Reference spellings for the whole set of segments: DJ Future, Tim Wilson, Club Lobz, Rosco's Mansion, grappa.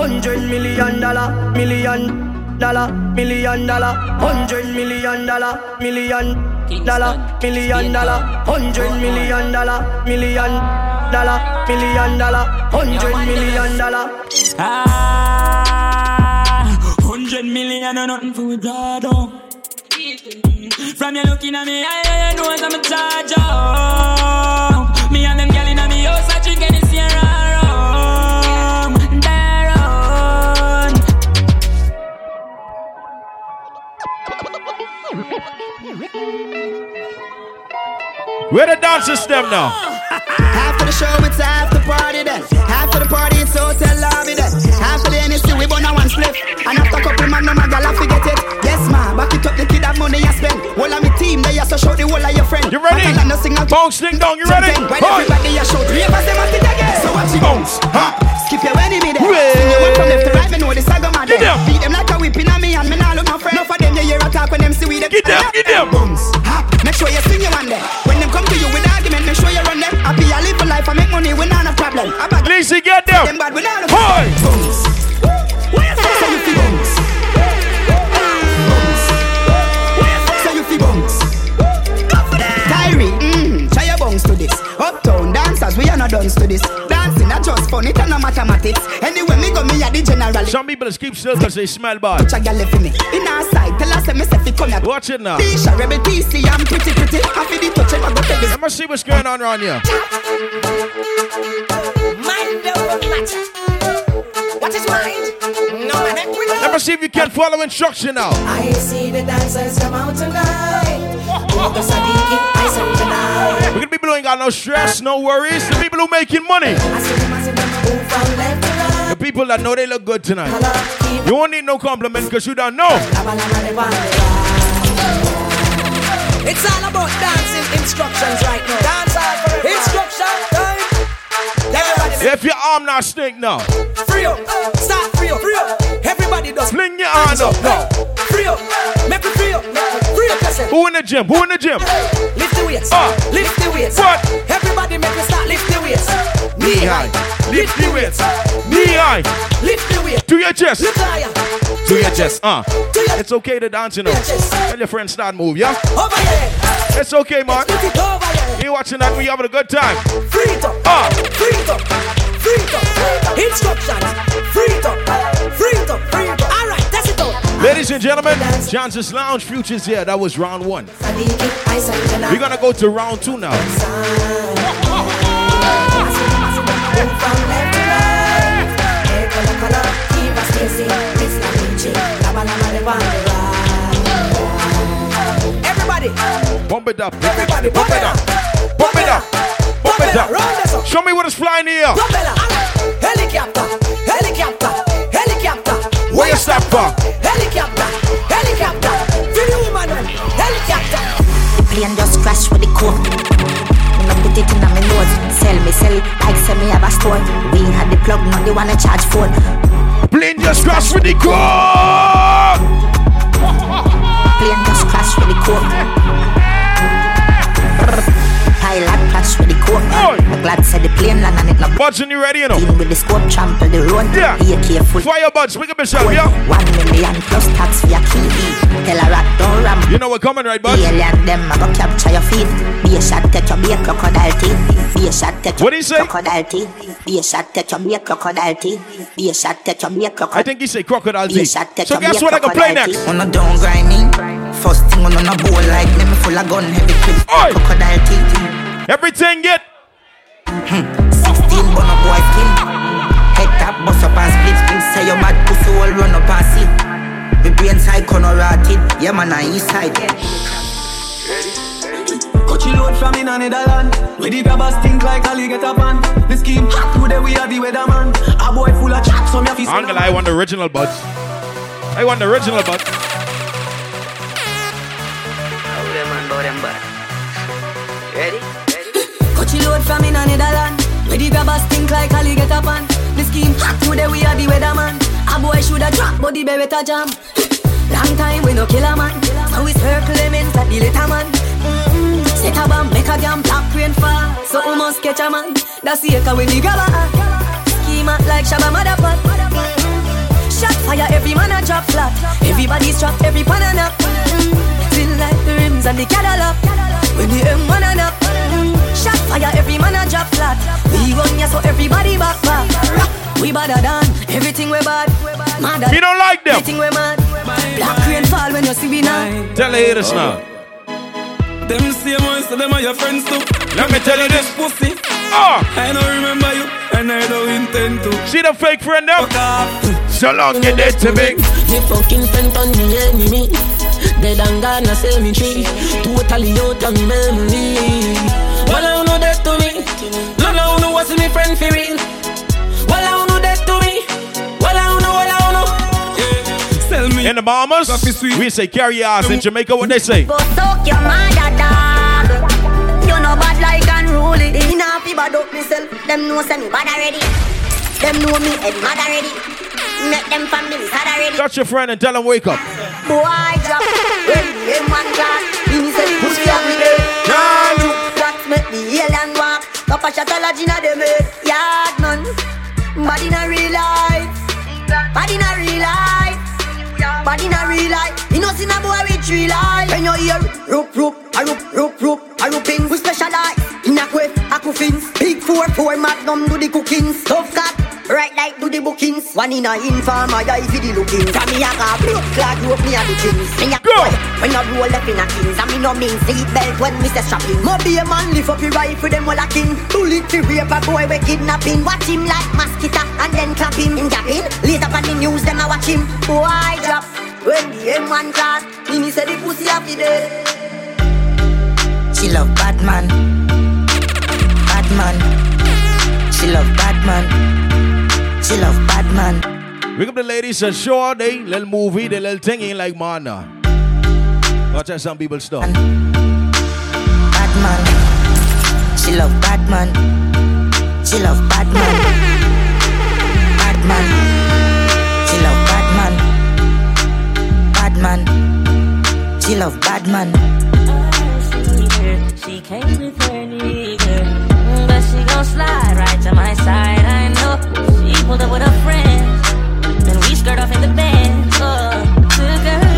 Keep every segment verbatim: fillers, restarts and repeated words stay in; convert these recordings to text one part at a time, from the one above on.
hundred million dollar, million dollar, million dollar, hundred million dollar, million dollar, million dollar, hundred million dollar, million dollar, million dollar, hundred million dollar. Ah, hundred million or nothing for we got on. From you looking at me, I know I'm a charger. Oh, me and them girl in me house, I drink any Sierra rum. They're on. Where the dance system now? Half of the show, it's half the party then. Half of the party, it's hotel lobby then. Half of the N S C, we burn a one split. And after a couple man, no man, girl, I forget it. Ma, back it up, the kid have money I spend. All of my team, they are so show the whole of your friend. You ready? Bounce, ding dong, you ready? When everybody is show, three of us, they must be together. So watch it bounce, ha. Skip your enemy there. Sing your one from left to right, me know the saga mad them. Beat them like a whip in a me and me now look my friend. No for them, you hear a talk when them see we them. Get them, get them. Bounce, ha. Make sure you swing your one there. When them come to you with argument, make sure you run them. I be a live for life, I make money, we not a problem. Lizzy, get them. Them bad, we not a problem. Bounce. We are not done to this. Dancing, not just fun, it ain't no mathematics. Anyway, me go, me at the general. Some people keep still because they smell bad. Watch a girl left me. In our side, tell us a message to come here. Watch it now. Tisha, Rebel T C, I'm pretty, pretty. I feel the touch, I'm going to take this. Let me see what's going on around here. Mind over matter. What is mind? No man, every day. Let me see if you can follow instruction now. I see the dancers come out tonight. We're gonna be people who ain't got no stress, no worries. The people who making money. The people that know they look good tonight. You won't need no compliment because you don't know. It's all about dancing instructions right now. Dance out for instructions. If your arm not stink now. Free up, start free up, free up. Everybody does. Fling your arms up now. Free up, make it free up. Who in the gym? Who in the gym? Hey, lift the weights. Uh, lift the weights. What? Everybody make me start lift the weights. Knee high. Lift the weights. Knee high. Lift the weights. To your chest. Lift higher. To, to your, your chest. chest. Uh. To your it's okay to dance, you know. Your tell your friends start move, yeah? Over here. It's okay, man. It over you watching that? We having a good time. Free top. Uh. Free top. Free top. Instructions. Free top. Free top. Free top. All right, that's it all. Ladies and gentlemen, Johnson's Lounge, Future's here. That was round one. We're gonna go to round two now. Everybody, bump it up. Everybody, bump it up. Bump it up. Bump it up. Show me what is flying in here. Helicopter, helicopter, helicopter. Where you stop for? Helicopter, helicopter, video woman, helicopter. The plane just crashed with the coke. Me put it in my nose. Sell me, sell it. Like say me have a store. We had the plug, now they wanna charge phone. Plane just crashed with the coke. Plane just crashed with the coke. Pilot crashed with the coke. I'm glad said the plane land and it not. Buds, you ready, you know? Dealing with the scope, trample the road. Yeah. Be careful. Fire buds, wake up yourself, yeah? One million plus tax for your T V. Tell a rat, don't ram. You know we're coming, right, bud? Yeah, let them, I go capture your feet. Be a shot, take your beer, crocodile teeth. Be a shot, take your beer, crocodile teeth. Be a shot, take your beer, crocodile teeth. Be a shot, take your beer, crocodile. I think he said crocodile teeth. So guess what I can play next? On a down grinding. First thing on a bowl like me, full of gun, heavy clip. Crocodile teeth. Everything get. sixteen on a boy skin. Head tap, bust up and split skin. Say your bad pussy all run up and sit. We brain psycho no rotted. Yeah man on east side. Cut you load from in a Netherland. With the grabbers stink like alligator pan. The scheme hot today we are the weatherman. A boy full of chaps on your face. Angela, I want the original buds. I want the original buds. How them man bow them back. Ready? She load from in a Netherland. Where the grabbers think like Ali get up on. The scheme hot today we are the weatherman. A boy shoulda drop but the beretta jam. Long time we no kill a man. Now we circle them in like the little man. Mm-hmm. Set a bomb, make a jam, black rain fall. So we must catch a man. That's the echo with the grabber. Scheme hot like Shabba Motherfuck. Mm-hmm. money strap, every pan and up. Mm. Till like the rims and the cattle up. When the M one and up. Mm. Shot fire, every man a drop flat. We run ya so everybody back back. We badder than everything we bad. Madder. We don't like them. Everything we mad. Black rain fall when you see we now. Tell the haters now. Them same ones, so them are your friends too. Let me tell you this pussy. Oh. I don't remember you, and I don't intend to. See the fake friend now? So long you dead to me. You fucking spent on the enemy. Dead and gone a cemetery. Totally out of memory. Well, I don't know that to me. No, no, no, what's my friend for real? Well, I don't know that to me. Well, I don't know, well, I don't know. Sell me. In the Bahamas, we say carry your ass. In Jamaica, what they say? Go soak your mother, dog. You know bad like unruly. They not be bad up myself. Them know send me bad already. Them know me head mad already. Make them families had already. Touch your friend and tell them wake up. Boy, drop. Hey, man, God. He said, who's that me? Can't look. That's make the yell and walk. Papa Shatalaji na dem head. Yard man. Bad in a real life. Bad in a real life. Bad in a real life. You know, see na boy with three life. When you hear, rope, rope, a rope, rope, rope, a rope in. We specialize in a quiff, a coffins. Big four, four magnum do the cookings. Tough cat. Right like do the bookings. One in a inform, I die for the lookings. And me a car, blood clog, rope me a the kings. Me a boy, when I roll up in a kings. And me no mean seat belt when me say strapping. Mo be a man, lift up your rifle, them all a king. Bullet to rape a boy, we kidnapping. Watch him like mosquito and then clap him. In Japan, later on the news, them a watch him. Boy, I drop, when the M one cross. Me me say the pussy up the day. She love Batman. Batman. She love Batman. She love bad man. Wake up the ladies and sure they little movie, they little thingy like mana. Watch out some people stuff. Bad man. She love bad man. She love bad man. Bad man. She love bad man. Bad man. She love bad man. She came with her nigga, but she gon' slide right to my side. I know. Pulled up with her friends, then we skirt off in the bed. Oh,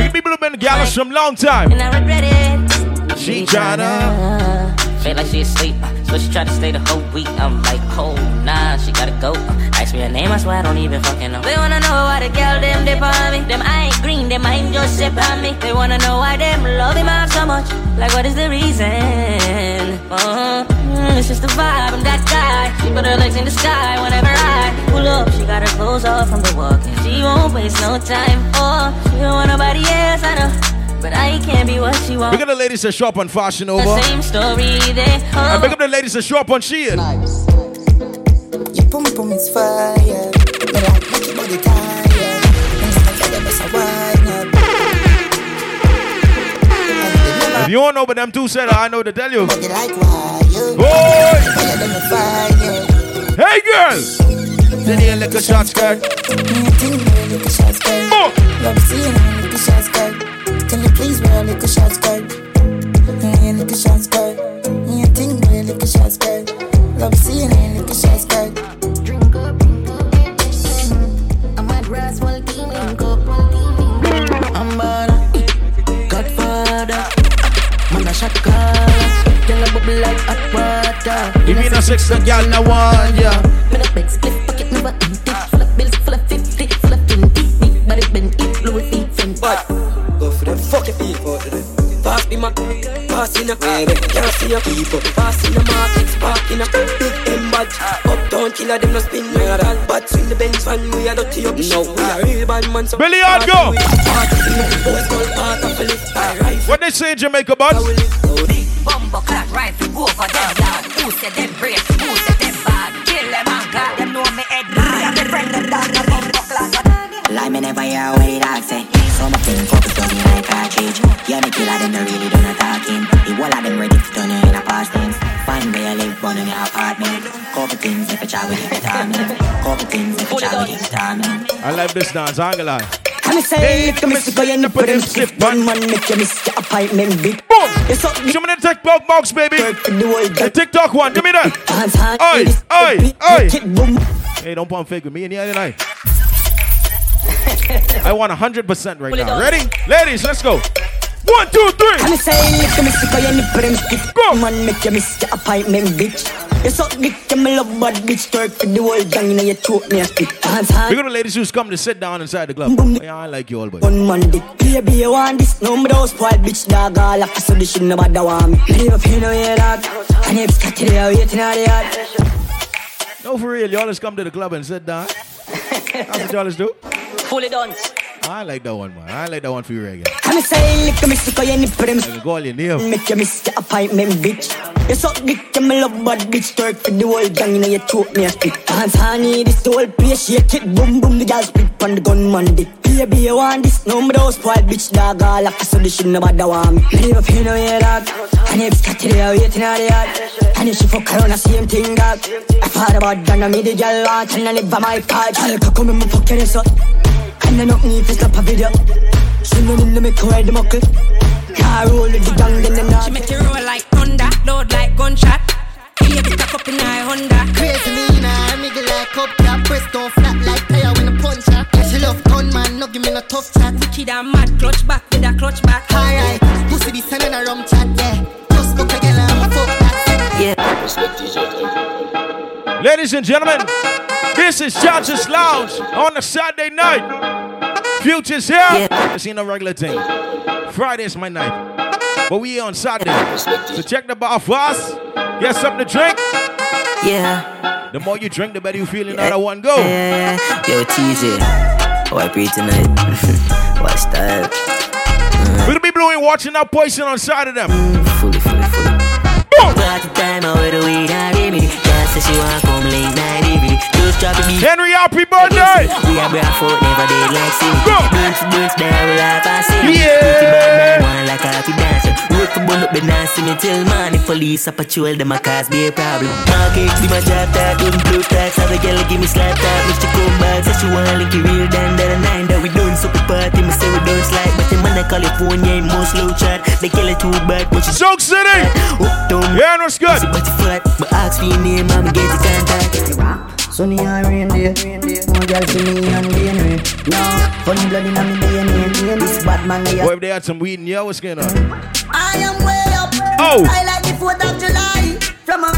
we people have been together some long time, and I regret it. She tryna feel like she asleep, so she tried to stay the whole week. I'm like, oh nah, she gotta go. Ask me her name, I swear I don't even fucking know. They wanna know why the girl them dip on me. Them I ain't green, them I ain't just sip on me. They wanna know why them love him out so much. Like what is the reason? Uh-huh. Mm, it's just the vibe, I'm that guy. She put her legs in the sky whenever I pull up. She got her clothes off from the walk. She won't waste no time. Oh, she don't want nobody else, I know. But I can't be what she wants. Pick up the ladies that show up on Fashion Nova. The same story there. Oh. And pick up the ladies that show up on Shein. Nice. Your pum pum is fire. You like lucky body tire. Things like that, that's a wine up. If you don't know but them two said, I know to tell you. But they like why. Boy. Hey girl! Then you look a shot skirt. Oh! Let me see you look a shot skirt. Can you please wear look a shot skirt? You look a shot skirt. You think we're look a shot skirt. Let me see you look a shot skirt. Drink up. I'm at Roswell Gaming Cup. I'm Bada. Godfather. Man, I shot skirt. Like hot water. Give me the six that y'all now want ya. When I beg split pocket never empty. Full of bills, full of fifty, full of twenty. Big body bent, it blew it, it from but go for the fucking people. Pass me my, pass in a baby. Can't see your people. Pass in the market, spark in a big embadge. Uptown killer, them no spin me at all. But in the Benz van, we are dirty up. No, we are real bad man. Billy Hard go. What they say in Jamaica, bud? Bumbo clock rifle go for them dog. Who said them brave? Who said them bad? Kill them and got them know me head. I'm the friend of dog, the bumbo clock. Lie me never hear what the dog say. Some of them focus on me like cartridge. Yeah, the killer them no really don't attack him. The wall of them ready to turn you in a past tense. Find where you live, one in your apartment. Couple things if a child with it, determined. Couple things if a child with it, determined. I like this dance, I ain't gonna lie. I'm a say, come and go and put them slip on one, make you miss your appointment, big boom. Show me the TikTok box, baby. The TikTok one, give me that. Oi, oi, oi. Hey, don't pump fake with me in the other night. I want one hundred percent right now. Ready? Ladies, let's go. One, two, three. I'm saying, if you miss it, go. Man, make you miss your appointment, bitch. You suck dick, you love bad bitch. Turk for the whole gang, you know you choke me a stick. We're gonna ladies who's come to sit down inside the club. Yeah, I like you all, boy. One man dick, baby, you want this? No, but those wild bitch dog all after, so they should never do one. Leave up, you know you're dog. And if you catch it, you're waiting on the yard. No, for real, y'all just come to the club and sit down. That's what y'all just do. Fully done. I like that one, man. I like that one for you, reggae. I'm saying, lick me, sick of your nipple. Go all your nail. Make you miss your appointment, bitch. You suck dick, you love bad bitch. Turk for the whole gang, you know you choke me a stick. Dance, honey, this the whole place. Shake it, boom, boom, the girl split on the gunman dick. Baby, you want this? No, but those wild bitch dog all after, so they should never do one. Leave up, you know you're dog. And if you catch it, you're waiting on the yard. And if she fuck around, the same thing, dog. I thought about that, I made the girl want, and I live by my card. Girl, come and fuck your ass up. I don't need to stop a video. She don't make her head muckle. Car roll with the gang in the night. She make you roll like thunder, load like gunshot. Here we stuck up in high Honda. Crazy Nina, I nigga like up that press don't flat like tire when I punch her. Yeah, she love gunman, no give me no tough chat. Wicked and mad, clutch back with a clutch back. Alright, pussy this and then a rum chat, yeah. Just look again and I'm a fuck that. Yeah. Respect D J. Ladies and gentlemen, this is Judge's Lounge on a Saturday night. Future's here. Yeah. This ain't no regular thing. Friday's my night. But we here on Saturday. So check the bar for us. Get something to drink. Yeah. The more you drink, the better you feel in yeah. Another one go. Yeah, yeah, yeah. Yo, T J. How I pray tonight? Watch that. Mm. We'll be blowing, watching that poison on side of them. Mm, fully, fully, fully. Boom! Got the time out with the weed, I give me. Just as you want, come late night, baby. Just drop me. Henry, happy birthday! We are brave for never did like sin. Dance, dance, down, laugh, I sing. Yeah! One like a happy dancer. Work for bullet, but now see me till money. Police, I patrol, them I cause me a problem. Market, see my job, that couldn't blue tax. Have a girl, give me slap, that Mister Combats. Says she want like it real, then that a nine that we don't super party. Me say we don't slide, but the man I call it phone, yeah, more slow chat. They kill it too bad, but she's Soak City! Yeah, no good. But ask for your name, I'ma get the contact. Sunny and rain day, more girls see me and D N A. No, funny blood in my D N A. This bad man, I. Boy, if they had some weed in here, what's going on? I am way up. Oh. I like the fourth of July. From a.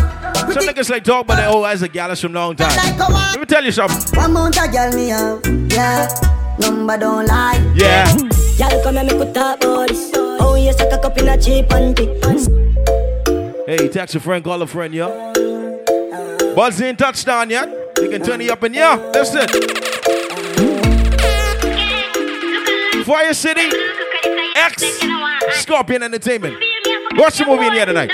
Some niggas like talk, but they all as a gallus from long time. Let me tell you something. One month I girl me up, yeah. Number don't lie. Yeah. Y'all come and make a talk about this. Oh yes, I cock up in a cheap panty. Hey, text a friend, call a friend, yo. Buzz in touchdown, yeah? You can turn it up in, yeah? Listen. Fire City, X, Scorpion Entertainment. Watch the movie in here tonight.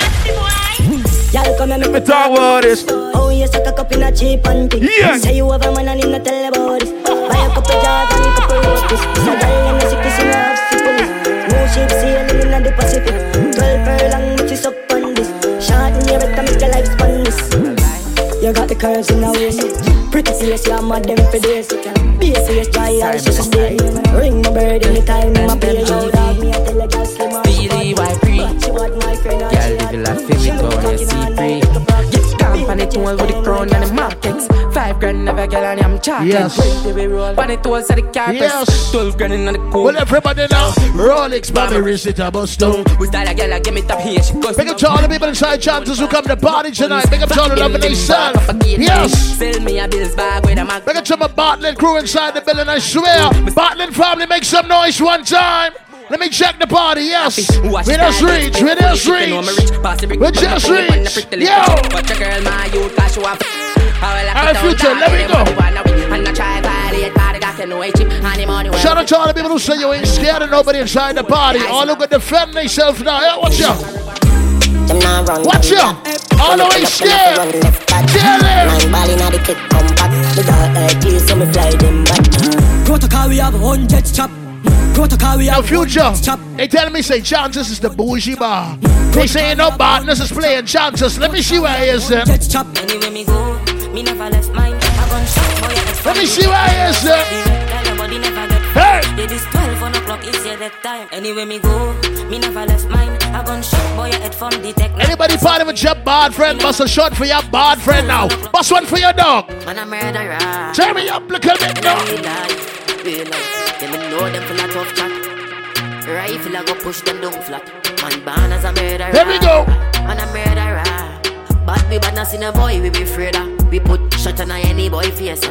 Let me talk about this. Oh, yes, I cock up in a cheap panty. Yeah. Say you have a man and him not tell about this. Buy a couple jars and a couple roasties. So girl, I'm a sick, you know, I've sick police. No ship, see you living in the Pacific. Twelve furlong, but you suck. You got the curves in the waist. Pretty serious, you're mad them for days. Be serious, try all shit to stay. Ring my bird anytime, my baby. You dog me, I tell a girl slim on she body. But she want my friend and she had me. She look talking on me like a bucket. Get company tool with the crown and the markets. Five grand never girl and I'm chocolate. Pony tools at the carpets. Twelve grand in the cool. Well, everybody now, Rolex, mommy, wrist it up a stone. We style a girl and give me top here. Big up to all the people inside Chances who come to party tonight. Big up to all the love and they sell. Yes! Sell me a bills bag with a mag. Look at my Bartlett crew inside the building, I swear. Bartlett family, make some noise one time. Let me check the party, yes. We just reach, we just reach. We just reach. Yo! Alright, Future, let me go. Shout out to all the people who say you ain't scared of nobody inside the party. All who can defend themselves now. Yeah, watch out. Watch out! All the way scared! Kill him! My ball inna the kick compact. The dark earth is so me fly them back. Protocol we have hundred chop. Protocol we have Future. They tell me say Chances is the bougie bar. They say no badness is playing Chances. Let me see where he is. Let me see where he is. Hey! It is twelve o'clock, it's your death time. Anyway, me go, me never left mine. I gone shot, boy, I had fun, detect. Anybody part of a job, bad friend? Bust a shot for your bad friend now. Bust one for your dog. Man, I'm murderer. Tear me up, look at me now. rifle I go push them down flat. Man born as a murderer. There we go. And a murderer. But me badness in a boy we be afraid of. We put shot on any boy face. I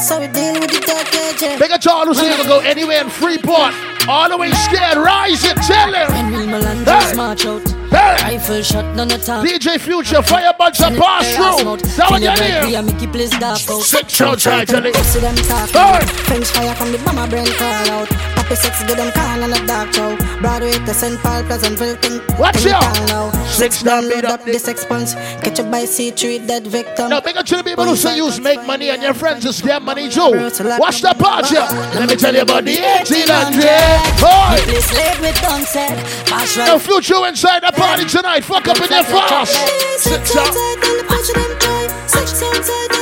saw we deal with the dark age. Big a child who's never go anywhere in Freeport. All the way scared, rise and tell him. When will Milan just march out? Hey. Rifle shot on the top. D J Future, fire bunch of pass through. That one you need. Sick show, try to leave. French fire from the bomber brain call out. Happy sex, get them call on a dark show. Broadway to Saint Paul, Pleasantville, think. Watch out. Six down, load up this expense. Catch up by C three, dead victim. Now, big up to the people who say you make money and your friends just get money too. Watch the party. Let me tell you about the eighteen hundred. Boy, no future inside the party tonight. Fuck up in their fast. Six up.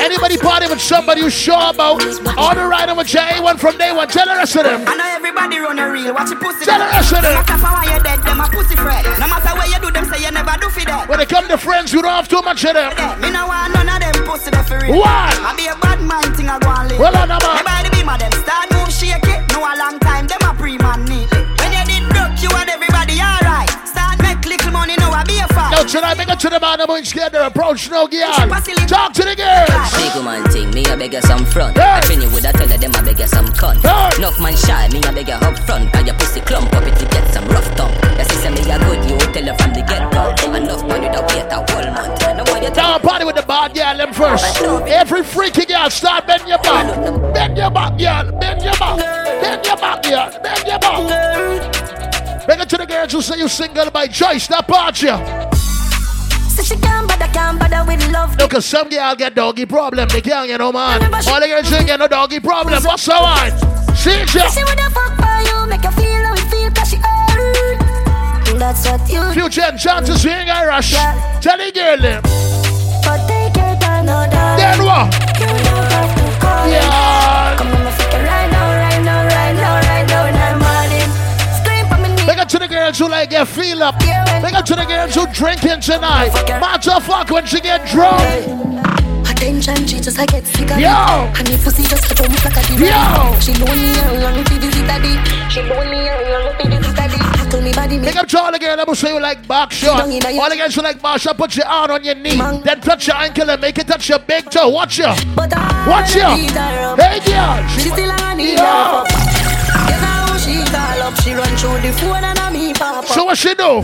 Anybody party with somebody you sure about? All the rider with your A one from day one. Tell the rest of them. I know everybody run a reel. Watch your pussy. Tell the rest of them. No matter how you dead, them a pussy friend. No matter where you do, them say you never do for that. When it comes to friends, you don't have too much of them. Me no want none of them pussy for real. Why? I be a bad man thing I go and live. Well on, man. Everybody be mad them. Start move, shake it. No a long time. Them a pre. Man, when you did duck, you and everybody alright. Start make little money, now I be a fight. Now tonight, make it to the man, I'm going scared their approach, no girl. Talk to the girls. Big woman thing, me a beggar some front. Hey. I train you with a teller, them a beggar some cunt. Hey. Enough man shy, me a beggar up front. Cause your pussy clump up, it to get some rough thump. Your sister me a good, you tell her from the get-go. Enough money, don't get a whole month. No one you now party with the bad girl, them first. Every freaky girl, start bend your back. Bend your back, girl, bend your back. Bend your back, yeah. Bend your back. Bring it to the girls who say you single by choice. That part, yeah. So she can't bother, can't bother with love. No, cause some girl get doggy problem. They can't, you know, man. All the girls ain't get no doggy problem. What's the line? See it, yeah. She wouldn't fuck by you. Make her feel how it feel. Cause she hurt. That's what you Future and chances, you ain't gonna rush. Yeah. Tell the girl them. But take your time, no doubt. Then what? You don't have to call yeah. Come on, fucking right now. To the girls who like get feel up. Big up to the girls who drinking tonight. Matter of fuck when she get drunk. Attention, she just I get sick of it. Yo! And if pussy just a like a diva. Yo! She lonely and long to visit daddy. She lonely and long to visit daddy. Told me body me. Big up to all the girls who say you like back shot. All the girls who like back shot, put your arm on your knee. Then touch your ankle and make it touch your big toe. Watch ya. Watch ya. Hey girl. She still a need her. She run through the phone and I me pop. So what she do?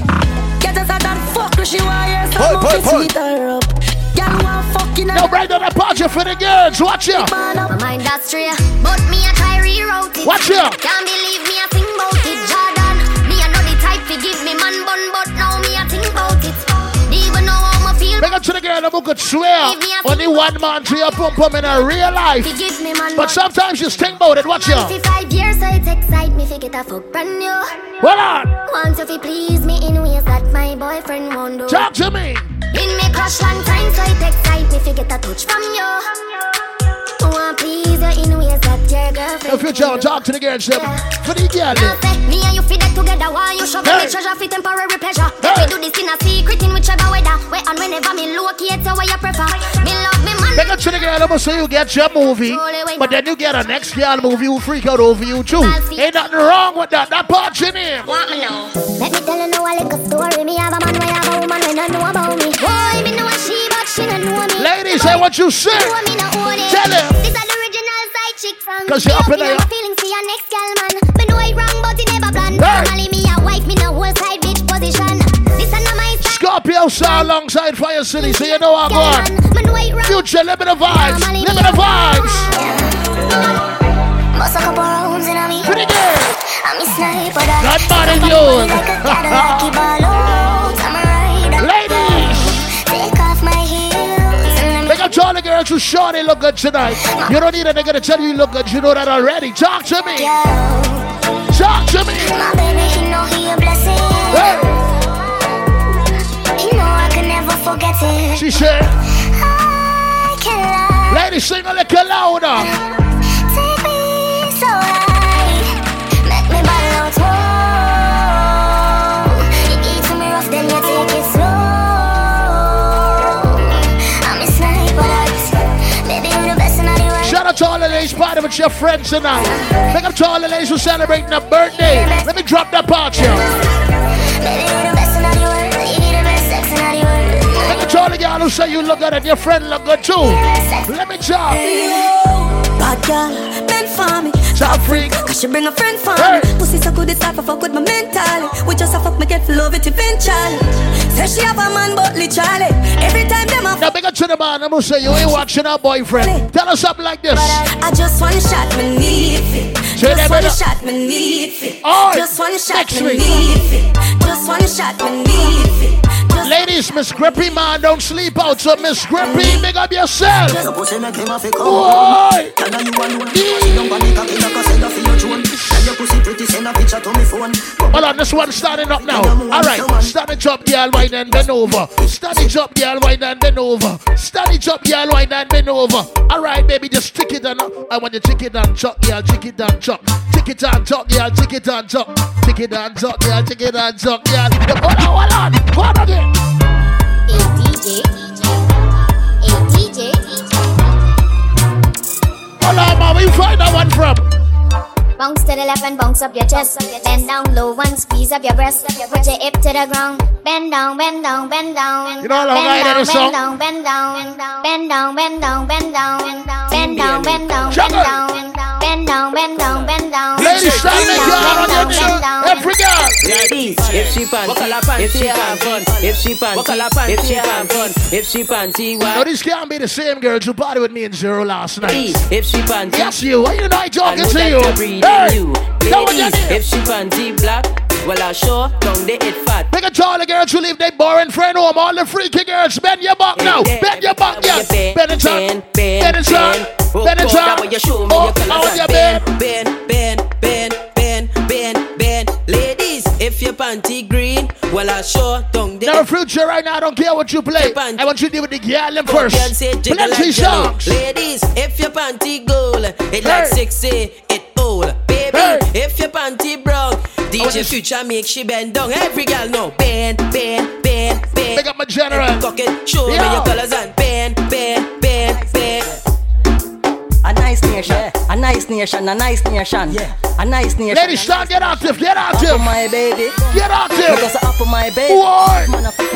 Get us out and fuck cause she wires. Pull, pull, pull. Girl, one fucking. No, right on the party for the girls. Watch ya. My mind that's straight, but me a try reroute it. Watch ya. Can't believe me a think about it, Jordan. Me a know the type to give me man bun, but now me a think about it. Even know how I feel. Bring up to the girl who could swear only one man to your pump pump in a real life. Me man, but sometimes you think about it. Watch ya. fifty-five years I take side me figure that fuck brand new. What on? Want you to please me in ways that my boyfriend won't do. Talk to me. In me crush long time so I take side me figure that touch from you. Want please you in ways that your girlfriend. No future will talk to the girl ship. For the girl. Me and you feed that together while you show me treasure for temporary pleasure. Let me do this in a secret in whichever weather. Where and whenever me locate to where you prefer. Me love me. Take a to the girl, I'm gonna say you get your movie, but then you get a next girl movie who freak out over you too. Ain't nothing wrong with that. That part's in him. Want me now? Let me tell you now a little story. Me have a man, I have a woman, I don't know about me. Boy, me know she, but she don't know me. Ladies, say what you say. Tell him. This is the original side chick song. Cause you're up in there. Feelings for your next girl, man. Me know I wrong, but it never planned. Normally me a wife, me no whole side bitch position. This is not my style. Scorpio star alongside Fire City, so you know I'm going. Future, let me the vibes, let me the vibes. Pretty girl. God bad in you. Ladies. Make up to all the girls who sure they look good tonight. You don't need a nigga to tell you you look good. You know that already. Talk to me. Talk to me. My baby, he know he a blessing. He know I can never forget it. She said. Ladies, sing a little louder. Take me so high, make me ball out, whoa. You eat to me rough, then you take it slow. I'm a sniper, baby, you're the best in all the world. Shout out out to all the ladies party with your friends tonight. Big up to all the ladies who celebrating their birthday. Let me drop that part here. Big up to all the y'all who say you look good and your friend look good too. Let me drop. Bad girl, been for me. Top freak. I should bring a friend for hey. me. Pussy so good, it's like I fuck with my mentality. We just a fuck, me get full of it eventually. Say she have a man, but literally every time them a. Now big up to the man, I'm gonna say you ain't watching our boyfriend. Tell us something like this. I, I just want a shot, me need it. Just one shot, me need it. Just one shot, me need it. Just one shot, me need it. Ladies, Miss Grippy, man, don't sleep out. So Miss Grippy, big up yourself. Boy! Hold on, this one's starting up now. Alright, start the job, y'all, wine and bend over. Start the job, y'all, wine and bend over. Start the job, y'all, wine and bend over. Alright, baby, just stick it and up. I want you tick it and chop, y'all, tick it and chop. Tick it and chop, y'all, tick it and chop. Tick it and chop, y'all, tick it and chop, y'all. Hold on, hold on, hold on again. Hey D J, hey D J, hold on, man, where you find that one from? Bounce to the left and bounce up your chest. Bend down low and squeeze up your breast. Put your hip to the ground. Bend down, bend down, bend down. You know how long I hear this song? Bend down, bend down, bend down, bend down, bend down, bend down, bend down, bend down, bend down, bend down. Ladies, stand in your arms. Every girl. Ladies, if she pants, if she have fun, if she pants, if she have fun, if she panty. No, this can't be the same girl who party with me in Zero last night. If she panty, yes, you. Why you not talking to you? Hey, you, baby, if she panty black, well I sure don't they it fat. Big up all the girls who leave their boring friend home. All the freaky girls, bend your back now, bend your back, yes. Bend it up, bend it up, bend it up. Oh, oh, yeah, bend, bend, bend, bend, bend, bend, bend. Ladies, if your panty green, well I sure don't they. Now Future right now, I don't care what you play. I want you to deal with the girl in first. Plenty songs. Ladies, if your panty gold, it like sexy, it. Baby, hey. If your panty broke, D J Future make she bend down. Every girl know bend, bend, bend, bend. Pick up my general. It, show yeah. me your colors and bend, bend, bend, bend. A nice nation, yeah. a nice nation, a nice nation, yeah. a nice nation. Ladies, start, get active, get active. Up my baby, get active. Because I up my baby,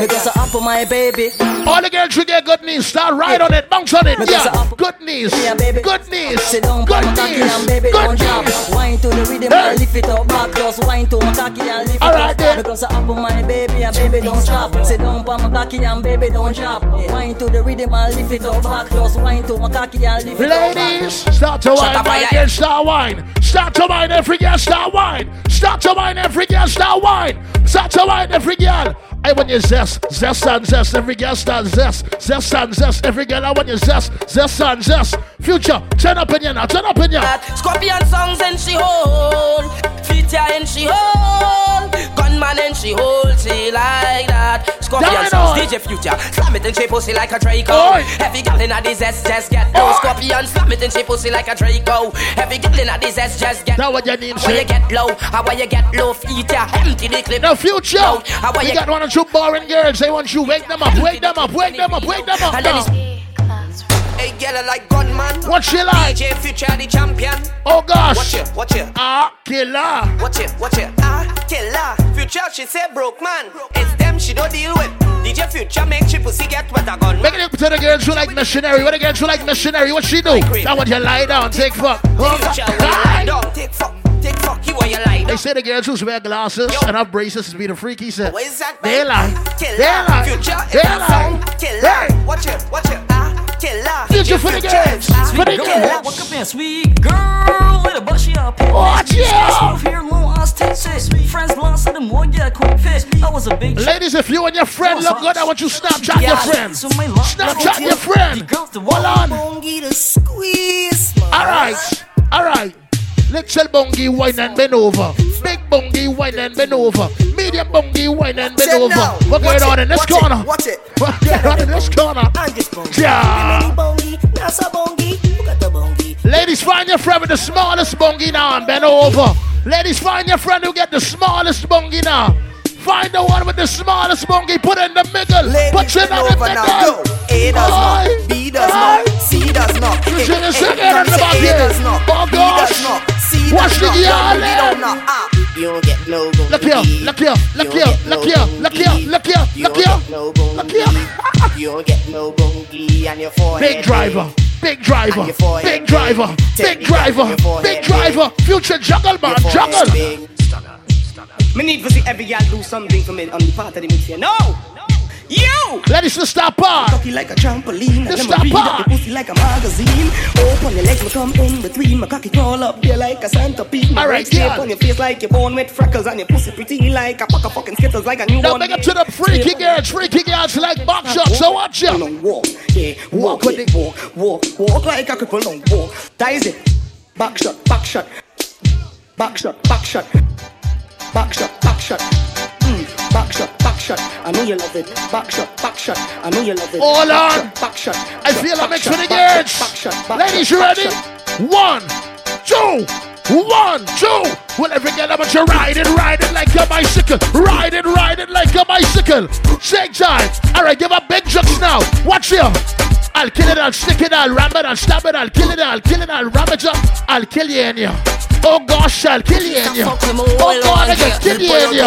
because I up my baby. All the girls should get good knees. Start right yeah. on it, bounce on it, yeah. Up. Good knees, yeah, baby. Good knees, sit down, good knees, baby. Good knees. Wine to the rhythm, hey. Lift it up back, just wine to my cocky and lift it up. All right then. Because I up my baby, and baby don't drop. Sit down, pop my cocky and baby don't drop. Wine to the rhythm and lift it up back, just wine to my cocky and lift it up. Ladies. Start to wine, my girl, start wine. Start to wine, every girl, start wine. Start to wine, every girl, start wine. Start to wine, every girl. I want your zest, zest and zest. Every girl start zest, zest and zest. Every girl, I want your zest, zest and zest. Future, turn up in here now, turn up in here. Scorpion songs and she hold, Future and she hold, Gunman and she hold, she like that. Scorpion songs, D J Future, slam it and she pussy like a Draco. Every girl in the zest, just get low. Scorpion, slam it and she pussy like a Draco. Every girl in the zest, just get low. That's what your name is. How you get low, how you get low, Future, empty the clip. Now Future, you got one of two boring girls, they want you wake them up, wake them up, wake them up, wake them up, wake them up now. Hey, girl, like Gunman. What she like? D J Future, the champion. Oh gosh. Watch it, watch it. Ah, killer. Watch it, watch it. Ah, killer. Future, she say broke man. It's them she don't deal with. D J Future make she pussy get with a gun. Make it up to the girls who like missionary. What the girls who like missionary? What she do? Now when you lie down, take fuck. Oh, future, lie down, take fuck. Take fuck you when you lie. They say the girls who wear glasses Yo. and have braces is be the freaky set. What is that? They lie. They lie. They lie. They lie. Watch it, watch it. Ah, killer. Future for the girls. For the girls. Walk up and sweet girl with a bushy up. Watch it. Friends lost and the more you quick fish. That was a big. Ladies, if you and your friend look good, I want you to Snapchat your friend. Snapchat your friend. Hold on. All right. All right. Little bungy wine and bend over. Big bungy wine and bend over. Medium bungy wine and bend over. No. What's going on in this corner? What's it? What's going on in this corner? I'm just bungy. Yeah. Ladies, find your friend with the smallest bungy now and bend over. Ladies, find your friend who get the smallest bungy now. Find the one with the smallest bungy. Put in the middle. Ladies, put it in the middle. A does not. B does not. C does not. does not. You should have said that in the back here. Oh gosh. Watch the yard. You don't get no boogie. Look here, look here, look here, look here, look here, look here, look here, look here. You don't get no boogie and your forehead. Big driver. Big driver, big driver, big driver, big driver, future juggle man, juggle. Me need to see every yard do something for me on the part of the mix here. No! You! Ladies, let's stop on. Cocky like a trampoline. Let's stop on. Pussy like a magazine. Open your legs, me come in between. My cocky crawl up there like a centipede. My right step on your face like you're born with freckles. And your pussy pretty like a pack of fucking skittles like a newborn. Now make up to the freaky girls. Freaky girls like box shots. So watch out. Don't walk, yeah. Walk with it. Walk, walk, walk like a cripple. Don't walk. That is it. Back shot, back shot. Back shot, back shot. Back shot, back shot. Back shot, back shot, I know you love it. Back shot, back shot, I know you love it. All back on, shot, back shot. I feel I'm mixing the gears. Ladies, you ready? One, two, one, two. Well, every girl, I'm you ride it, ride it like a bicycle. Ride it, ride it like a bicycle. Shake time. All right, give up big jokes now. Watch here. I'll kill it, I'll stick it, I'll ram it, I'll stab it, I'll kill it, I'll kill it, I'll ram it up. I'll kill you in you. Oh gosh, I'll kill you in you. Oh God, I can kill you in you.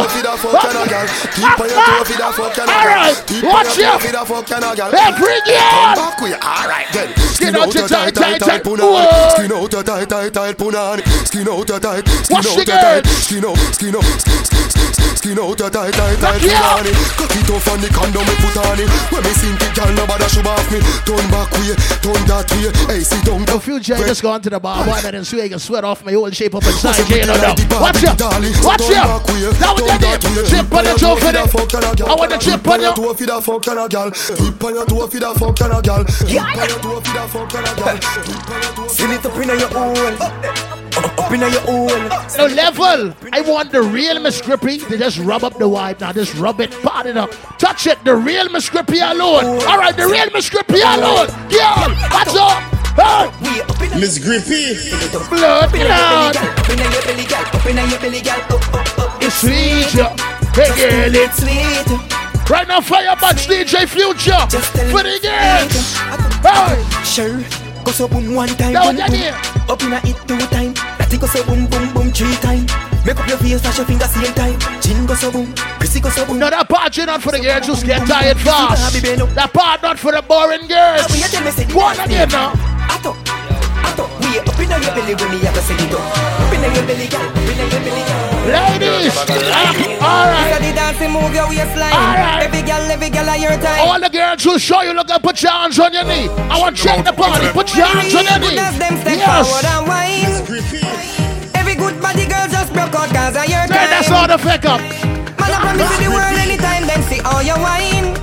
Alright, watch you. Every girl. Alright then. Skin out your tight, tight, tight, punan. Skin out your tight, tight, tight, punan. Skin out your tight. Watch the girl. Skin out, skin out. Skin out your tight, tight, tight, punan. Cut it off on the condom, put on it. When me sink it, girl, nobody should off me. Turn back way, turn that way. Hey, see, don't go. A few Jay just gone to the bar. Boy, man, and so I can sweat off my whole shape up inside. Jay, no, no. Watch ya. Watch ya. Now we get it. Chip on the toe for it. I want the chip on you. Keep on your toe for that fuck and a gal. Keep on your toe for that fuck and a gal. Keep on your toe for that fuck and a gal. Seal it up in your own. Up in your own. No level. I want the real Miss Grippy. They just rub up the vibe. Now just rub it. Part it up. Touch it. The real Miss Grippy alone. All right, the real Miss Grippy alone. Yeah, what's up? Hey. Miss Grippy. Blood clot. It's sweet, yeah. Hey girl, it's sweet. Right now, fire match D J Future. For the girls. Hey. Sure. Go so boom one time, boom, boom. Up in a it two time. That go so boom, boom, boom three time. Make up your face, flash your fingers same time. Chin go so boom, Chrissy go so boom. No, that part not for the girls who get tired fast. That part not for the boring girls. One again now. Ato, ato, we up in your belly when we have a second. Up in your belly, up in your belly. Ladies, all right. All the girls who show you, look up, put your hands on your knee. I want to check the party, put your hands on your knee. Yes. Every good body girl just broke out cause of your time. That's all the fuck up.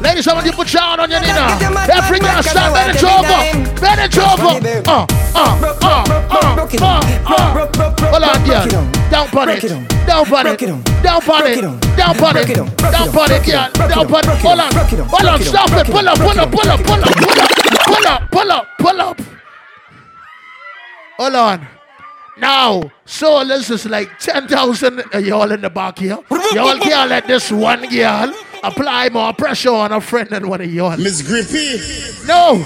Ladies, I want you to put your hand on your knee now. Every girl stand, bend it over. Bend it over. Uh, uh, uh, uh, uh, uh. Hold on, yeah. Don't put it, don't put it, don't put it, don't put it, don't put it, yeah, don't put it, pull up, pull up, stop it, pull up, pull up, pull up, pull up, pull up, pull up, pull up. Hold on. Now, so this is like ten thousand of y'all in the back here. Y'all can't let this one girl apply more pressure on a friend than one of y'all. Miss Griffey. No.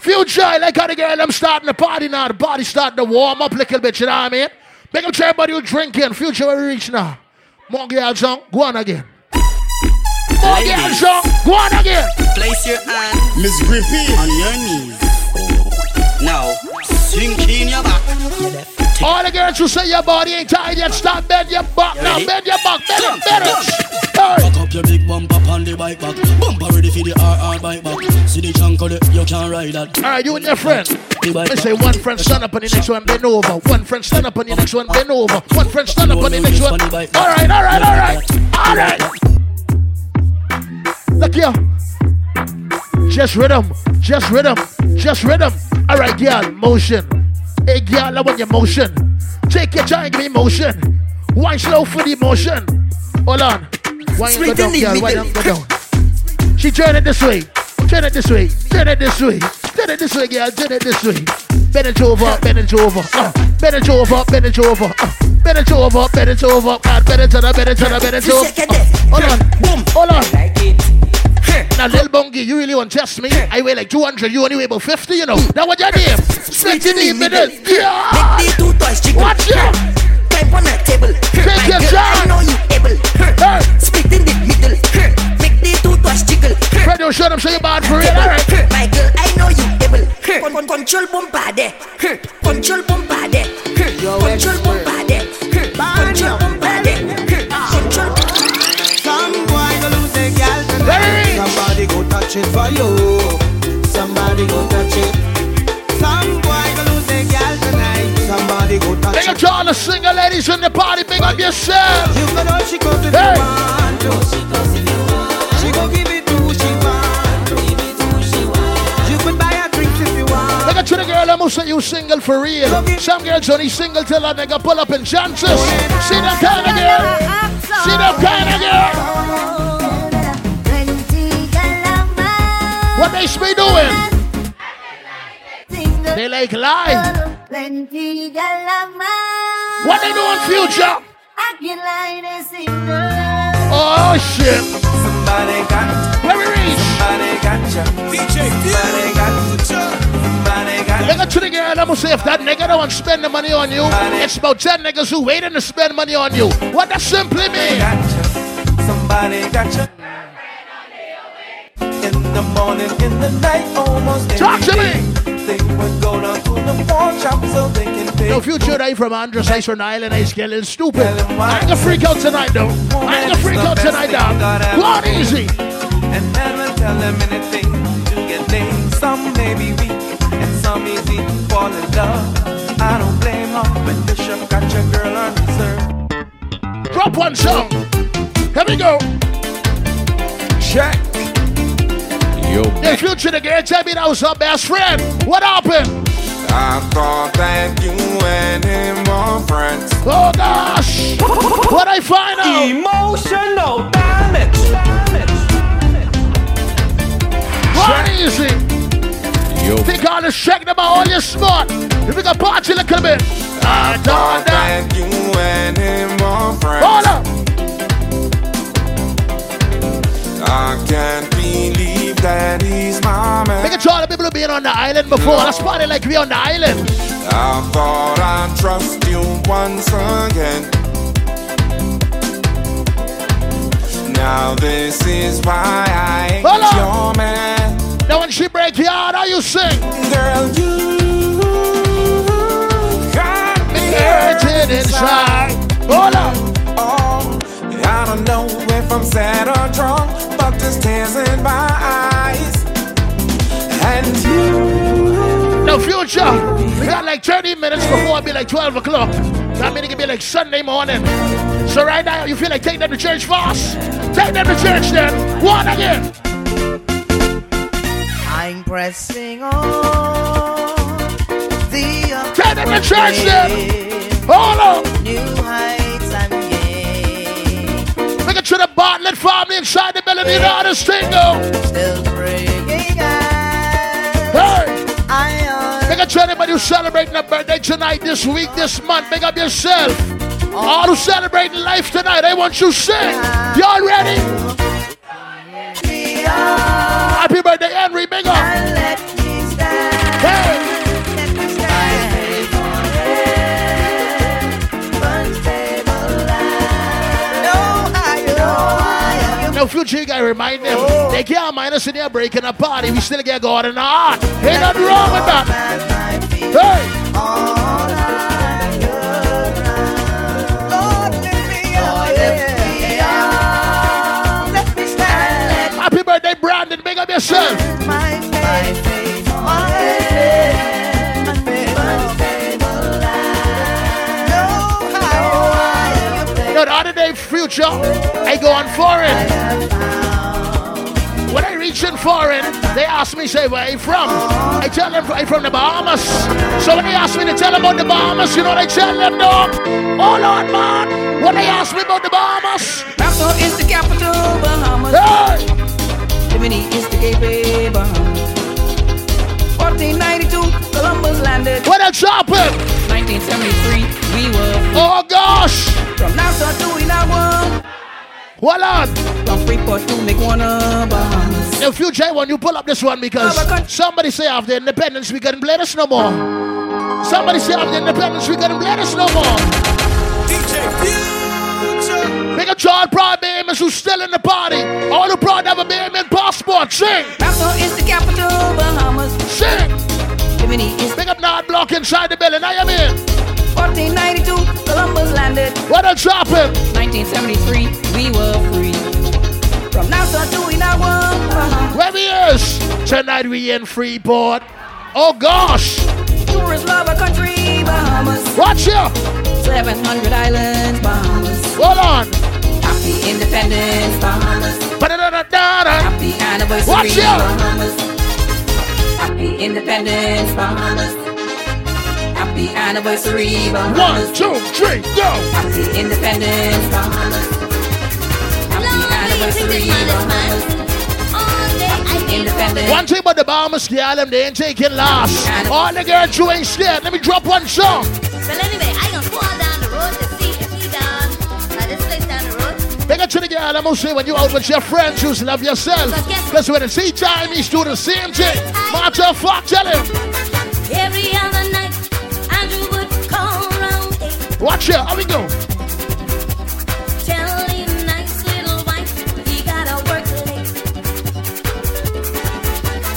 Future, I like how the girl, I'm starting the party now. The body starting to warm up a little bit, you know what I mean? Make up to everybody who's drinking. Future will reach now. More girls on. Go on again. More girls on. Go on again. Place your hand, Miss Griffey, on your knees. Now, sink in your back. All the girls who say your body ain't tired yet, start bend your back. Now bend your back. Bend it, bend it. Fuck up your big bump up on the bike back. Bumper ready for the R R bike back. See the chunk of it, you can't ride that. Alright, you and your friend. Let's say one friend stand up on the next one, bend over. One friend stand up on the next one, bend over. One friend stand up on the next one. Alright, alright, alright. Alright. Look here. Just rhythm. Just rhythm. Just rhythm. Alright, girl, motion. Hey, girl, I want your motion. Take your time, give me motion. Wine slow for the motion. Hold on. Why you go down, girl? Why you go down? She turn it this way, turn it this way, turn it this way, turn it this way, girl, turn it this way. Bend it over, bend it over, uh, bend it over, bend it over, uh, bend it over, bend it over, uh, bend it over, bend it over, bend it over. Hold on, boom, hold on. Now Lil Bungie, you really want just me? I weigh like two hundred, you only weigh about fifty, you know. Now what your name? Split in the middle. Yeah. Make the two toys jiggle. Watch it. Climb on a table. Take your time. I know you able. Split in the middle. Make the two toys jiggle. Fredo, show them, show your bad for real. My girl, I know you able. Control bombade. Control bombade. Control bombade. Control bombade. Somebody go touch it for you. Somebody go touch it. Some boy gonna lose their gal tonight. Somebody go touch it. Big up to all the single ladies in the party. Big up yourself. You can all she goes if you want to. She go give it to who she want to. You could buy a drink if you want. Look at you, the girl that must say you single for real. Some girls only single till that nigga pull up in chances. See that kind of girl. See that kind of girl. What they be doing? They like life. What they doing, Future? Oh shit! Somebody got let me reach. Somebody got you. D J Future got you. Look to the girl. I'm gonna say if that nigga don't want to spend the money on you, it's about ten niggas who waiting to spend money on you. What that simply mean? Somebody got you. In the morning, in the night, almost talk to me. They would go down to the pawn shop so they can pay. No Future, I from Andres, I from Ireland, I skillin' stupid. I ain't gonna freak out tonight though. I ain't gonna freak out tonight though. Not easy. And never tell them anything to get laid. Some may be weak and some easy to fall in love. I don't blame her when Bishop got your girl on reserve. Drop one song. Here we go. Check. The Future, the girl tell me that was her best friend. What happened? I thought that you and him were friends. Oh gosh! What I find out? Emotional damage. What is it? You think I'll check them out all your smart? If we can party a little bit. I, I thought that, that you and him were friends. Hold up. I can't believe that he's my man. Look at all the people who've been on the island before. That's party like we on the island. I thought I'd trust you once again. Now this is why I ain't your man. Now when she breaks your heart, how you sing? Girl, you got me hurting inside. Hold up. Oh, I don't know if I'm sad or drunk. Just tears in my eyes. And you. Now Future, we got like thirty minutes before it be like twelve o'clock. That means it can be like Sunday morning. So right now you feel like taking them to church fast? Take them to church then. One again. I'm pressing on the. Take them to church then. Hold on. New heights and. To the Bartlett family inside the building, you know how this thing go. Still bringing out. Hey! Make up to anybody who's celebrating a birthday tonight, this week, this month. Make up yourself. Oh. All who celebrating life tonight, I want you to sing. Y'all ready? Happy birthday, Henry. Make up. Hey! Now, Future, you gotta remind them, oh. They can't mind us in there breaking a party. We still get God in the heart. Ain't nothing wrong with that. Hey! Happy birthday, Brandon. Make up yourself. My faith, my faith, my faith, my faith, my faith. No, the other day, Future. I go on foreign. When I reach in foreign, they ask me, say, where are you from? I tell them, I'm from the Bahamas. So when they ask me to tell them about the Bahamas, you know what I tell them, no? Oh, Lord, man. When they ask me about the Bahamas. Nassau is the capital, Bahamas. Hey! Bimini is the gateway, Bahamas. fourteen ninety-two, Columbus landed. What else happened? nineteen seventy-three, we were. Oh, gosh. From Nassau to Inawa. What on? From Freeport to McWarner, Bahamas. The Future one, you pull up this one because somebody say after independence we couldn't blame us no more. Somebody say after independence we couldn't blame us no more. D J Future. Make a child proud babies who's still in the party. All who proud have a baby in passport. Sing. Passport is the capital, Bahamas. Sing. Big up Nard Block inside the building. Now you mean? fourteen ninety-two, Columbus landed. What a dropping. nineteen seventy-three, we were free. From now on to in our world. Uh-huh. Where we is? Tonight we in Freeport. Oh gosh. Tourists love our country, Bahamas. Watch ya. seven hundred islands, Bahamas. Hold on. Happy independence, Bahamas. Ba-da-da-da-da-da. Happy anniversary, watch ya. Bahamas. Happy independence, Bahamas. Happy anniversary, Bahamas. One, two, three, go! Happy independence, Bahamas. Happy Lord, anniversary, Bahamas. Happy independence. One thing about the Bahamas, yeah, them, they ain't taking last. All the girls you ain't scared. Let me drop one song. Well, anyway, I gonna fall down the road to see if you down. Now this place down the road. Big up to the girl, I'm gonna say when you out with your friends, you love yourself. Because when it's tea time, you do the same thing. Matter of fact, tell him. Every other night, Andrew would call round eight. Watch here, how we go. Tell him nice little wife, he gotta work late.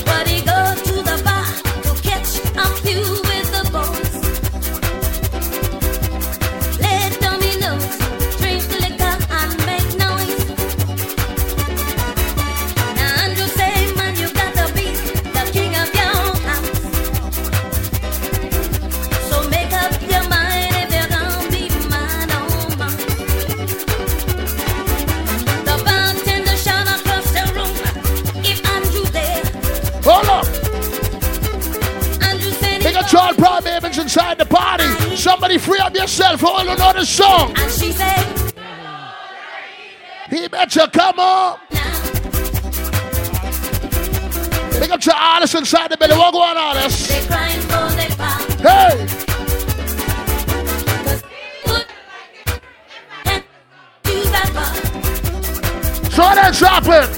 But he goes to the bar to catch a few with the boys. Let dominoes. All proud babies inside the party. Somebody free up yourself. Hold on another song. And she said, he better come on. Pick up your artists inside the belly. What go on, artists? They crying for their power. Hey. So they drop it.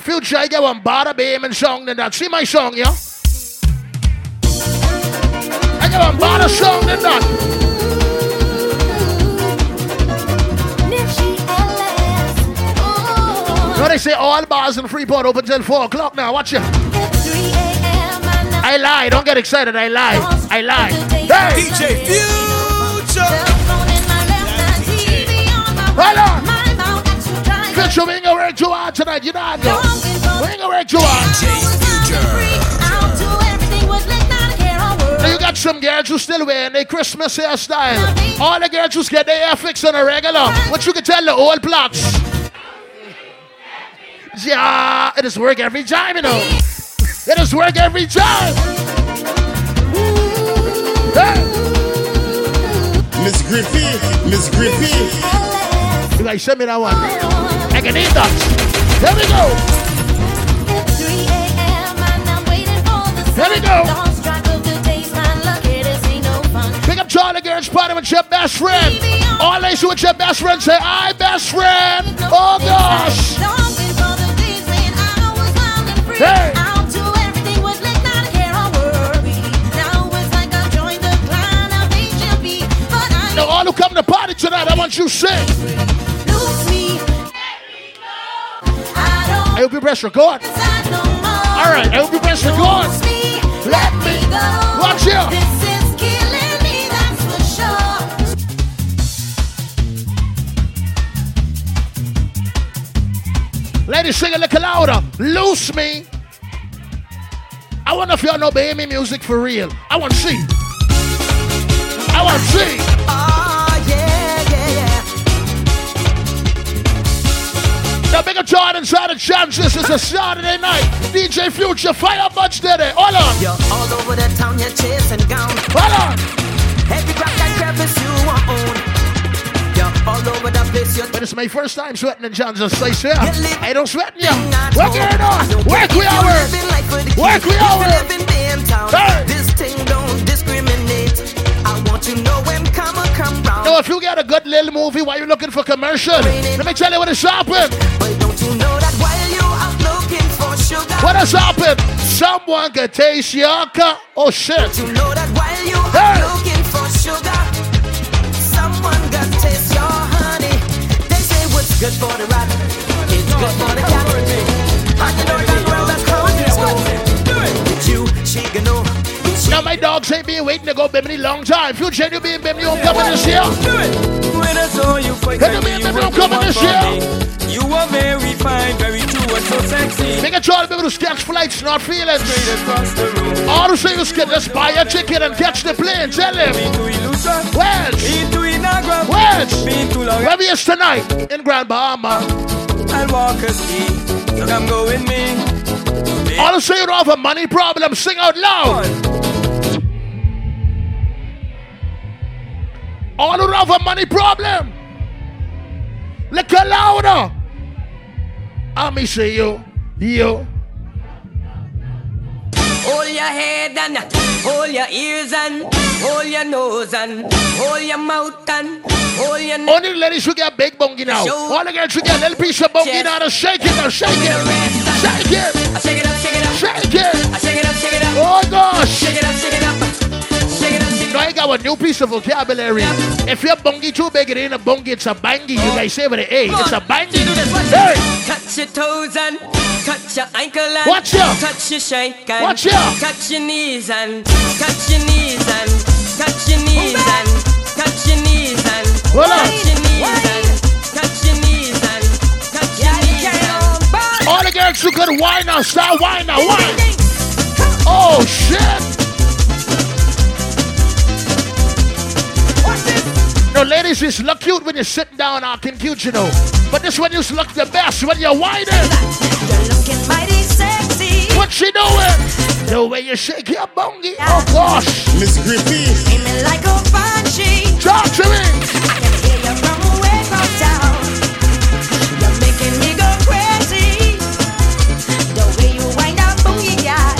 Future, I get one bada baby song than that. See my song, yeah? I got a better song than that. Oh. So they say all bars in Freeport open till four o'clock now. Watch ya. I lie. Don't get excited. I lie. I lie. Hey. D J Future. Hold on. Future, we ain't gonna work too hard tonight. You know I know. We ain't gonna work too hard. D J Future. You got some girls who still wearing their Christmas hairstyle. All the girls who get their hair fixed on a regular. What you can tell the old plots. Yeah, it is work every time, you know. It is work every time. Hey. Miss Griffey, Miss Griffey. You like, send me that one. I can eat that. Here we go. Here we go. Charlie Gerns party with your best friend. All they see with your best friend say, I best friend. Oh gosh. Hey. Now all who come to the party tonight, I want you to sing. I hope you press record. Alright, I hope you press record. Let me go. Watch here. Ladies, sing a little louder. Loose me. I wonder if y'all know Bahamian music for real. I want to see. I want to see. Oh, yeah, yeah, yeah. Now, big up Jordan inside the chances. It's a Saturday night. D J Future, fire much today. Hold on. You're all over the town, you're chasing down. Hold on. Every rock and crevice you own. All over the place, but it's my first time sweating in Johnson's place, yeah. I don't sweat in ya. Work it on. Work we over. Work we over. Hey. This thing don't discriminate. I want you know when come or come round. Now, if you got a good little movie, why you looking for commercial? Let me tell you what it's happening. But don't you know that What has happened? Someone get a shiaka. Oh shit. But you know that while you are hey. looking for sugar, someone got to taste your honey. They say what's good for the rat, it's good for the cat. I can only roll the cone, it's good. Do it. With you, she can know. Now my dogs ain't been waiting to go Bimini long time. Future, you be in Bimini, I'm coming this year. Do it. When I saw you fight, you be in Bimini, I'm coming this year. You are very fine, very true and so sexy. Make a try to be able to catch flights, not feelings. Straight across the room. All the singers can just buy a ticket and catch the plane. Tell him. Where's? Where's? Where we is tonight? In Grand Bahama. I'll walk a ski. Look, I'm going me. All the singers don't have a money problem. Sing out loud. All who don't have a money problem. Look louder. I'm missing you, you. Hold your head and hold your ears and hold your nose and hold your mouth and hold your neck. Only ladies who get big bongi now. All the girls who get a little piece of bongi now. Shake it now, shake it. Shake it. Shake it up, shake it up. Shake it. Shake it up, shake it up. Oh gosh. Shake it up, shake it up. Shake it up, shake it up. Now I got a new piece of vocabulary. If your bongi too big, it ain't a bongi, it's a bangy. You guys say with an A. It's a bangy. Hey. Touch your toes and touch your ankle and watch ya. Touch your shank and watch ya. Touch your knees and touch your knees and touch your knees and touch your knees and touch your knees and touch your knees and touch your knees and all the girls who could whine now, start whine now, whine. Oh shit! No, ladies, it's look cute when you're sitting down acting cute, you know. But this one used to look the best when you're whining. You're looking mighty sexy. What she doing? The way you shake your bongi. Yeah. Oh gosh. Miss Griffey. Aiming like a banshee. Talk to me. I can hear you from way from town. You're making me go crazy. The way you wind up bongi, yeah.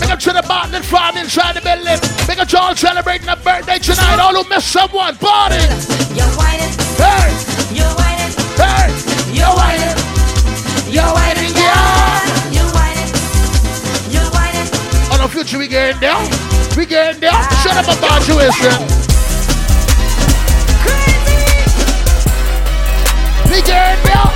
Big up to the bottom farm inside the building. Big up to all celebrating a birthday tonight. All who miss someone, party. You're whining. Hey. You're whining, hey, you're whining, you're whining, yeah, you're whining, you're whining. On the future, we getting down, we getting down. I shut up about you, is it? Crazy. We getting down.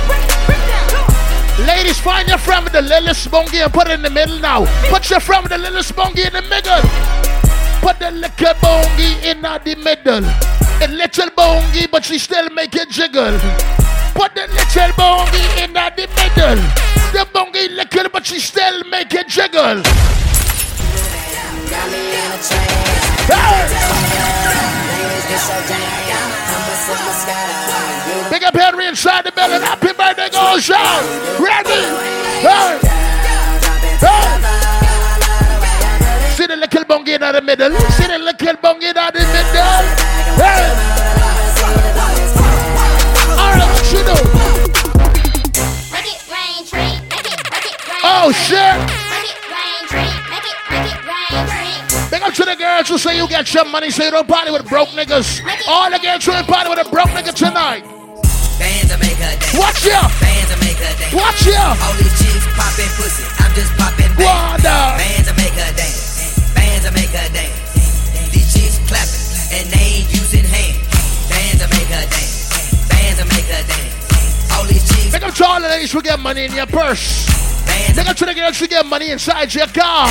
Ladies, find your friend with the littlest bongi and put it in the middle now. Put your friend with the littlest bongi in the middle. Put the little bongi in the middle. A little bongi, but she still make it jiggle. Put the little bongi in the middle. The bongi little, but she still make it jiggle. Hey. Big up Henry inside the building. Happy birthday goes out. Ready? Hey. Hey. See the little bongi in the middle. See the little bongi in the middle. Hey! Alright, what you do? Make it rain, tree, make it, make it rain. Oh shit! Make it rain, tree, make it, make it rain, tree. Big up to the girls who say you got your money, so you don't party with broke niggas. All the girls who ain't party with a broke nigga tonight. Bands will make her dance. Watch ya! Bands will make her dance. Watch ya! All these chicks poppin' pussy, I'm just poppin' bands. Bands will make her dance. Bands will make her dance. These chicks clappin'. And they ain't using hands. Bands will make her dance. Bands will make her dance. All these chicks. Make up to all the ladies who get money in your purse. Bands. Make up to the girls who get money inside your car.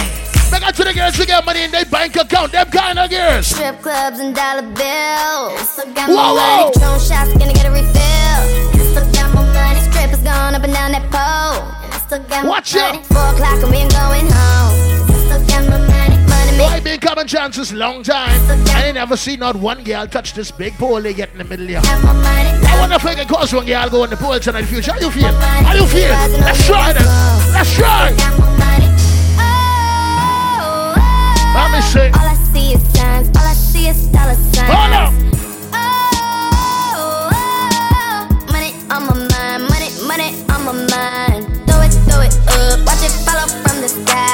Make up to the girls who get money in their bank account. Them kind of girls. Strip clubs and dollar bills. So got whoa, my money. Drone shots, gonna get a refill. So got my money. Strippers gone up and down that pole. And I still got watch my money. Watch out. four o'clock and we ain't going home. So got my money. I've been coming chances long time. I ain't never seen not one girl touch this big pole they get in the middle here. I wonder if I can cause one girl go in the pole tonight. Future, how you feel? How you feel? Let's try this. Let's try. Let me see. All I see is signs. All I see is dollar signs. Hold up. Money on my mind. Money, money on my mind. Throw it, throw it up. Watch it follow from the sky.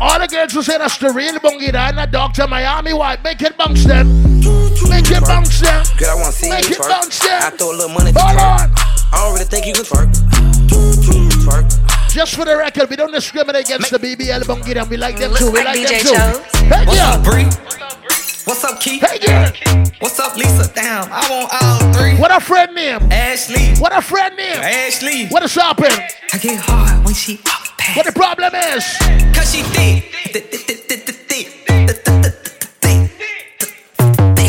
All the girls who say that's the real bungie that and a doctor Miami white. Make it bounce them. Make it bounce them. Girl, I wanna see make you it twerk. Bounce them. I throw a little money to hold twerk. On. I don't really think you can twerk. Twerk. Just for the record, we don't discriminate against make the B B L bungie them. We like them too. We like, like them too. Hey, what's yeah. up, Bree? What's up, Keith? Hey, yeah. What's up, Lisa? Damn, I want all three. What a friend name. Ashley. What a friend name. Ashley. What is happening? I get hard when she up. What the problem is? Cause she thick.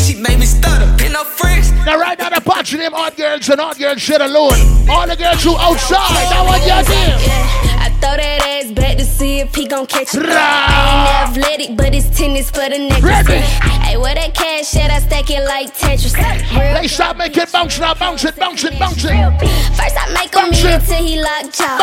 She made me stutter. Pin up friends. Now right now the bunch of them odd girls and odd girls shit alone. All the girls who outside, that what y'all do. I throw that ass back to see if he gon' catch it. I ain't athletic, but it's tennis for the niggas. Hey, where that cash at? I stack it like Tetris. They stop making bounce now, bounce it, bounce it, bounce it. First I make him eat till he locked jaw.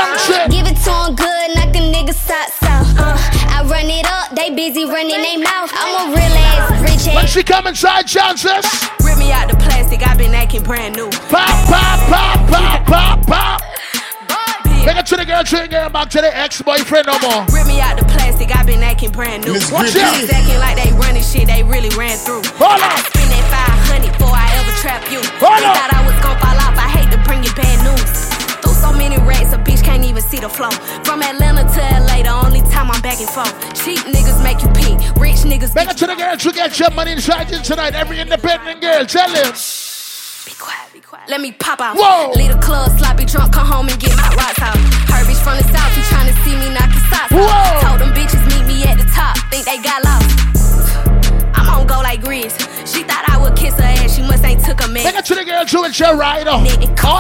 Give it to him good, knock the niggas socks out. Uh, I run it up, they busy running their mouth. I'm a real ass rich ass. When she come inside, chances. Rip me out the plastic, I been acting brand new. Pop, pop, pop, pop, pop, pop. Take it to the girl, to the girl, back to the ex-boyfriend no more. Rip me out the plastic, I been acting brand new. Watch out. Niggas acting like they running shit, they really ran through. Hold on. I spend that five hundred before I ever trap you. Hold they on. Thought I was gon' fall off, I hate to bring you bad news. Through so many racks, a bitch can't even see the flow. From Atlanta to L A, the only time I'm back and forth. Cheap niggas make you pee, rich niggas make it to the girl, to get your money inside you tonight. Every independent girl, tell him. Be quiet, be quiet. Let me pop out. Whoa. Lead a club, sloppy drunk, come home and get my rocks out. Herbie's from the south, he tryna see me knock his socks out. Told them bitches meet me at the top, think they got lost. I'm on go like Grizz. She thought I would kiss her ass, she must ain't took a minute. Take it to the girl too, it's your rider. All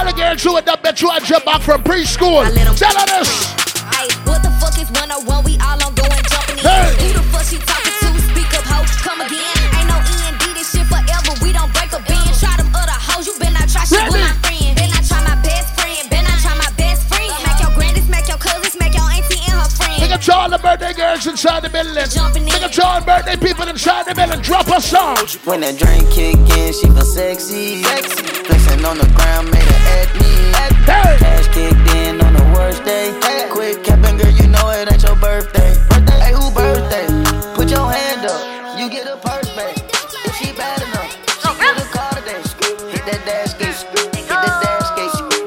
the girls who end up bet you I jump back from preschool. Tell her this. Hey, what the fuck is one oh one? We all on going jumping in. Hey. Who the fuck she talking to? Speak up, ho, come again. Ain't no E and D, this shit forever, we don't break a bend. Try them other hoes, you better not try shit with my friend. Then I try my best friend, then I try my best friend. Smack your granny, smack your cousin, smack your auntie and her friend. Nigga, all the birthday girls inside the building. Nigga, all birthday people inside the building. Drop a song. When that drink kick in, she feel sexy. Sexy. Flexing on the ground, made her at me. Hey. Cash kicked in on the worst day. Hey. Quick capping, girl, you know it ain't your birthday. Birthday, hey, who birthday? Put your hand up, you get a purse back. If she bad enough.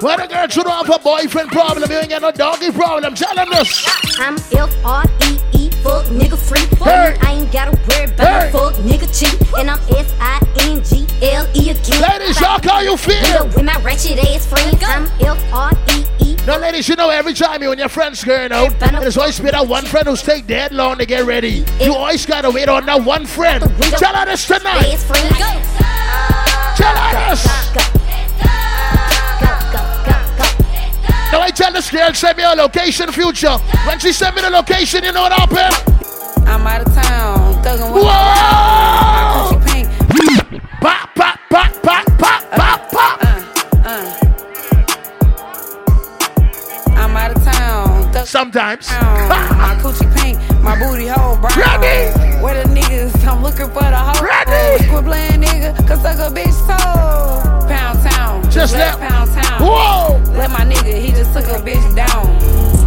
When a girl should have a boyfriend problem, you ain't got no doggy problem. Tell them this. I'm F R E E, fuck nigga free. Fuck hey. I ain't gotta worry about hey. Fuck nigga cheat. And I'm S I N G L E again. Ladies, y'all call you feel. You know, with my ratchet ass friends. I'm F R E E. Now, ladies, you know every time you and your friends going out, there's always been that one friend who's take dead long to get ready. You always gotta wait on that one friend. Tell her this tonight. Tell her this. Now I tell this girl, send me a location, Future. When she send me the location, you know what happened? I'm out of town. Thuggin' with whoa! She pink. Pop, pop, pop, pop, pop, pop, pop. Uh, uh. I'm out of town. Thug- Sometimes. My coochie pink, my booty hole brown. Ready? Where the niggas? I'm looking for the hoe. Ready? Quit playing nigga, cause suck a bitch soul. Pound town. Just let pound town. Whoa! Let my nigga, he just took a bitch down.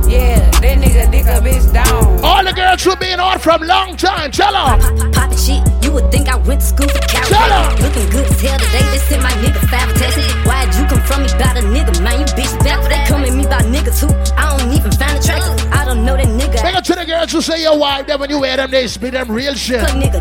Yeah, that nigga dick a bitch down. All the girls should be in order from long time. Tell her. Poppin' shit, you would think I went to school for cow. Tell her. Looking good as hell today, they sent my nigga fantastic. Why'd you come from me about a nigga, man? You bitch back. They come at me by nigga too. I don't even find a track. I don't know that nigga. Bring it to the girls who say your wife, that when you wear them, they spit them real shit. Bring it to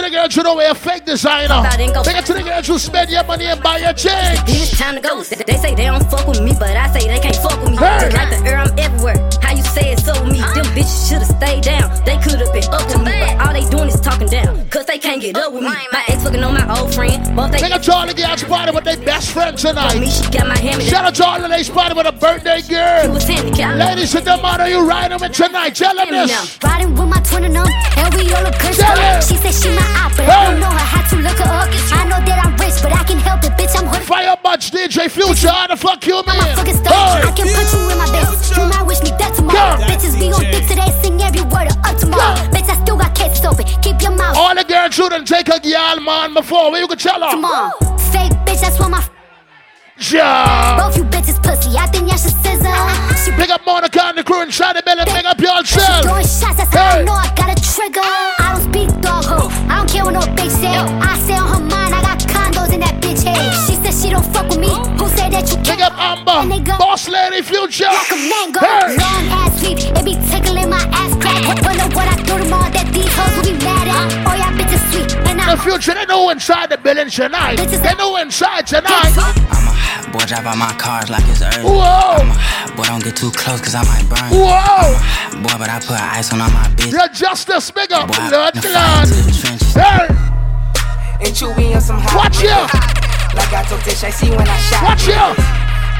the girls who don't wear fake designer. Bring it to the girls who spend your money and buy your chicks. It's time to go. They say they don't fuck with me, but I say they can't fuck with me. Just like the air, I'm everywhere. How you say it so me? Them bitches should've stayed down. They could've been up to me, but all they doing is talking down. Cause they can't get up with me. My ex fucking on my old friend. They got all the guys party with their best friend tonight. Shout out to all the ladies party with a birthday girl. Ladies, it don't matter you riding with tonight. Tell them this. Riding with my twin and um, and we all look good. She said she my op, but I don't know her how to look her up. I know that I'm rich, but I can help it, bitch. I'm hood. Fire much D J Future, how the fuck you, man? I'm a fucking star. Hey. I can put you in my best. You might wish me death tomorrow. Girl. Bitches be on dick today, sing every word up tomorrow. Girl. Bitch, I still got cases open. Keep your mouth. All the girls who done take a girl, man, before. Where you can tell her? Tomorrow. Fake bitch, that's why my f- yeah. Both you bitches pussy, I think y'all should scissor. Pick up Monica and the crew and try to build it. Pick up yourself. She throwing shots, I said, hey. I know I gotta try. trigger. I don't speak dog ho, I don't care what no bitch say. I say on her mind, I got condos in that bitch head. She said she don't fuck with me. Who said that you can't? Pick up Amber, boss lady, Future. Like a mango, hey. Long ass sweep, it be tickling my ass crack. Wonder what I do tomorrow that these hoes will be mad at. Oh, y'all bitches sweet, and I. The Future, they know inside the building tonight. They know inside tonight. I'm a hot boy, drive out my cars like it's early. Whoa. I'm a hot boy, don't get too close, cause I might burn. Whoa. I'm a hot boy, but I put ice on all my bitch. You're just a big up, blood, blood. And you be on some hot. Watch ya. Like I took this, I see when I shot. Watch ya.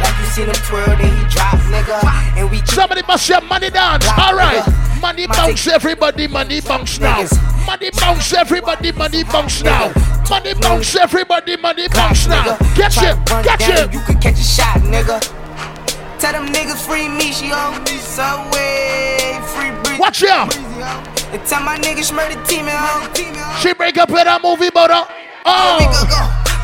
Like you seen him twirl, then he drops, nigga. And we somebody must share money down. Alright. Money bounce everybody, money bounce now. Money bounce everybody, money bounce now. Money bounce everybody, money bounce now. Get you, get you. You could catch a shot, nigga. Tell them niggas free me, she owes me subway. Free breeze. Watch out. And tell my niggas murder team and hoe. She break up with a movie, but uh, oh. Fuck oh.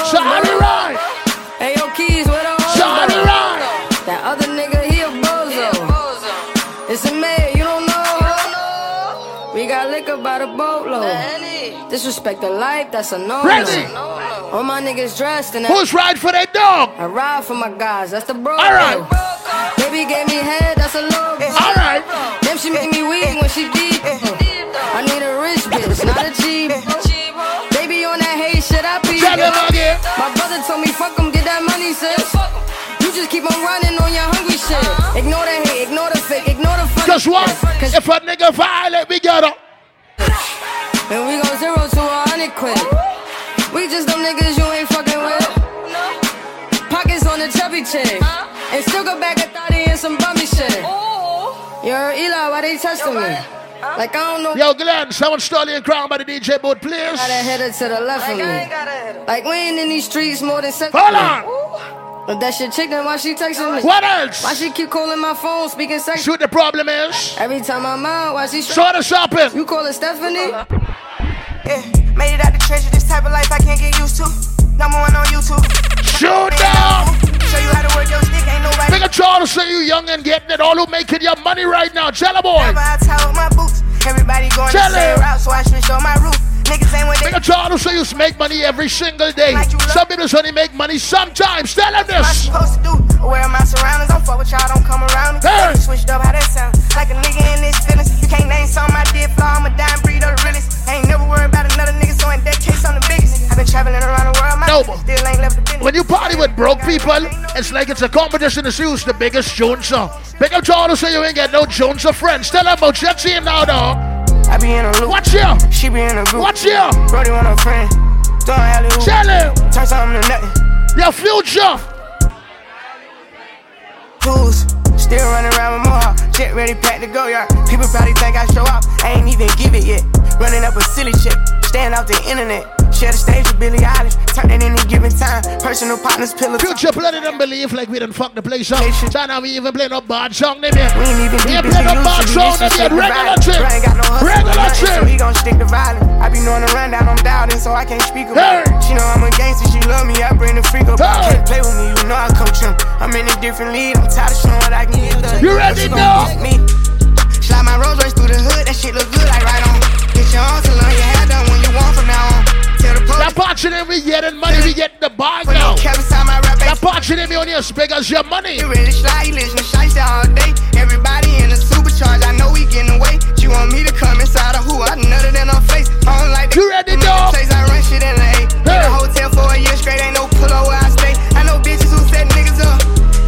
hoes? So Harry Rye. Hey yo, Keys, where the hoes? So Harry Rye. That other nigga, he a bozo. He a bozo. It's a man. We got liquor by the boatload. Disrespect the life, that's a no. Ready. All my niggas dressed in that. Who's ride for that dog? I ride for my guys, that's the bro. Alright. Baby gave me head, that's a low. Alright. Damn, she make me weak when she deep. I need a rich bitch, not a cheap. Baby on that hate shit, I peep. My brother told me, fuck him, get that money, sis. You just keep on running on your hungry shit. Ignore the hate, ignore the fake, ignore the funny. Cause what? Cause if a nigga violate, we got up. And we go zero to a hundred quid. We just them niggas you ain't fucking with. Pockets on the chubby chick. And still go back a thotty and some bummy shit. Yo, Eli, why they testing me? Like I don't know. Yo, Glenn, someone stole your crown by the D J booth, please. Got a header to the left of me. Like we ain't in these streets more than seven. Hold on. But that shit chicken, why she texting me? What else? Why she keep calling my phone, speaking sex? Shoot, the problem is every time I'm out, why she show the shopping? You call her Stephanie? Yeah, made it out the treasure. This type of life I can't get used to. Number one on YouTube. Shoot down. Show you how to work your stick, ain't nobody. Big a child to say you young and getting it all who making your money right now. Tell a boy. I tell my boots. Everybody going to say route, so I switch on my roof. Niggas ain't with it. Make a child who say you make money every single day. Like some people only make money sometimes. Tell them this. What am I supposed to do? Where am I surroundings? Don't fuck with y'all, don't come around me. Hey. Switched up how that sounds. Like a nigga in this feelings. You can't name something I did flaw. I'm a dime breed of the realest. I ain't never worried about another nigga, so in that case, I'm the biggest. I've been traveling around the world. My no, still ain't left the business. When you party with broke people, it's like it's a competition to see who's the biggest Joneser. Make a child who say you ain't got no Joneser friends. Tell them about your team now, dog. I be in a loop. Watch ya. She be in a group. Watch ya. Brody want a friend. Don't alley hoop. Chillin'. Turn something to nothing. Your Future. Fools. Still running around with Mohawk. Shit ready, packed to go, y'all. People probably think I show up. I ain't even give it yet. Running up a silly shit. Staying off the internet. Share the stage with Billie Eilish. Turn it any given time. Personal partners, pillow. Future bloody don't believe like we done fuck the place up. China, we even play no bad song name yet. We ain't even we ain't play no bad song name yet. Regular trip. Regular trip. So he gon' stick to violence. I be knowing the rundown, I'm doubting, so I can't speak about it. She know I'm a gangster, she love me, I bring the freak up. Can't play with me, you know I coach him. I'm in a different league, I'm tired of showing what I can give the. You ready now? Slide my Rolls Royce through the hood, that shit look good like right on. Get your arms along, your hair done when you want from now on. That portion in me getting money, we get the bag now. That portion in me only as big as your money. You really shy, you listen to shite all day. Everybody in a supercharge, I know we getting away. You want me to come inside of who? I nutted in her face. I don't like the you ready, dog? Place I run shit in the A. Hey. In a hotel for a year straight, ain't no pillow where I stay. I know bitches who set niggas up.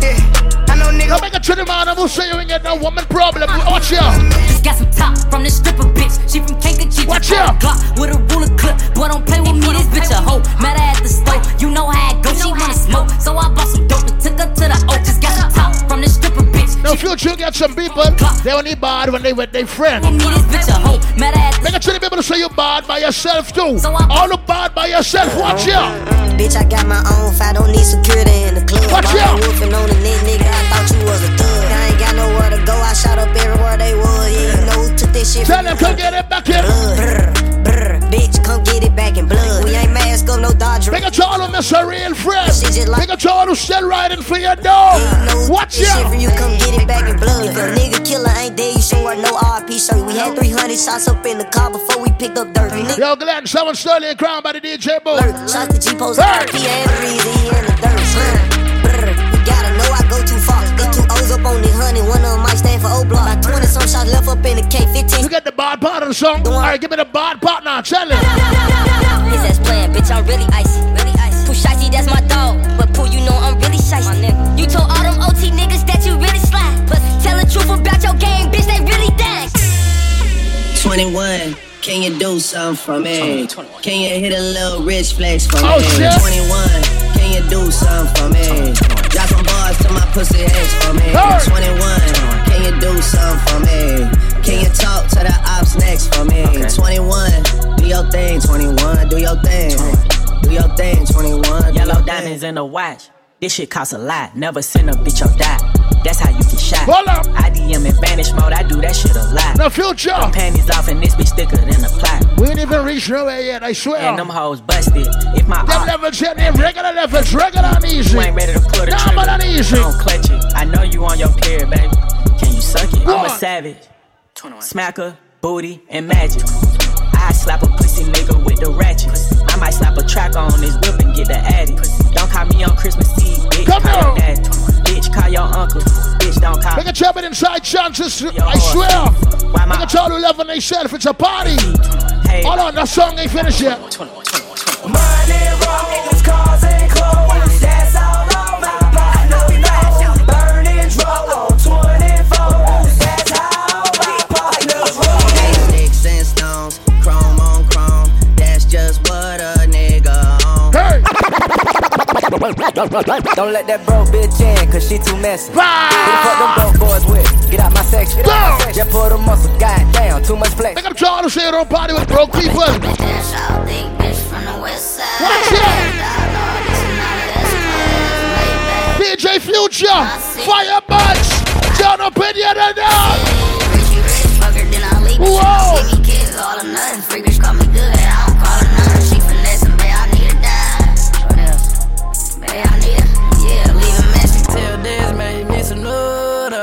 Yeah, I know niggas. Don't make a trip out of who say you ain't got no woman problem. Watch ya. Just got some top from this stripper bitch. She from Kankakee. Watch ya. With a ruler clip, boy don't play with me. This bitch a hoe. Met her at the store. You know how it goes. She wanna smoke, so I bought some dope and took her to the O. Just got some top from this stripper bitch. Now Future get some people. They only bad when they with their friends. This bitch a hoe. Met her at the store. Make a trip people to say you bad by yourself too. So all the bad by yourself. Watch ya. Bitch, I got my own fight, don't need security in the club. Watch out! Whooping on the neck, nigga, I thought you was a thug. I ain't got nowhere to go, I shot up everywhere they was. Yeah, you know who took this shit. Tell them, come get it back here. Brr, brr, bitch, come get it back in blood. We ain't mask up, no Dodger. Nigga, y'all who miss a real friend. Nigga, y'all who still riding for your dog. Watch out! You come get it back in blood. If a nigga killer ain't dead, you sure no R P shirt. We had three hundred shots up in the car before we picked up dirt. Yo, Glenn, someone stole your crown by the D J booth. Shots to G-Post, R P, and Breezy in the dirt. You gotta know I go too far. Got two O's up on the honey, one of them might stand for O-Block. About twenty some shots left up in the K fifteen. You got the bod part of the song? Alright, give me the bod part now, tell it. His ass playing, bitch, I'm really icy. Really icy. Pooh Shicey, that's my dog. But Pooh, you know I'm really shicey. You told all them O T niggas that you really sly. But tell the truth about your game, bitch, they really dead. twenty-one, can you do something for me? twenty, twenty-one. Can you hit a little rich flex for oh, me? Yes. twenty-one, can you do something for me? Drop some bars to my pussy ex for me. Hey. twenty-one, can you do something for me? Can you talk to the ops next for me? Okay. twenty-one, do your thing, twenty-one, do your thing. Do your thing, twenty-one. Yellow diamonds in the watch. This shit costs a lot. Never send a bitch or die. That's how you get shot. Hold up. I D M in vanish mode. I do that shit a lot. The future. Them panties off and this bitch thicker than a plot. We ain't even reached nowhere yet, I swear. And them hoes busted. If my them levels hit them regular levels, regular and easy. You ain't ready to pull the nah, trigger. Not easy. Don't clutch it. I know you on your period, baby. Can you suck it? What? I'm a savage. twenty-one. Smacker, booty, and magic. I slap a pussy nigga with the ratchets. I might slap a track on his whip and get the addy. Don't call me on Christmas Eve, bitch. Come call your daddy. Bitch, call your uncle. Bitch, don't call. Nigga, jump it inside chances. I swear. Why nigga, tell you love when they said if it's a party. Hey. Hold on, that song ain't finished yet. Money wrong, niggas, cars and clothes. That's all on my block. No, no. Burning drove on twenty-four. That's how my partners roll. Sticks and stones, chrome on chrome. That's just what a nigga on. Hey! Don't let that broke bitch in, cause she too messy. Wow. Who the fuck them broke boys with? Get out my section. Just pull the muscle, goddamn, too much flex. Think I'm trying to say it on party with broke people. Watch out! D J Future, Fire Bunch, down up in your head now. Whoa! Give me kids all or nothing, free bitch call me good. I don't call her nothing, she finessing, babe, I need a dime.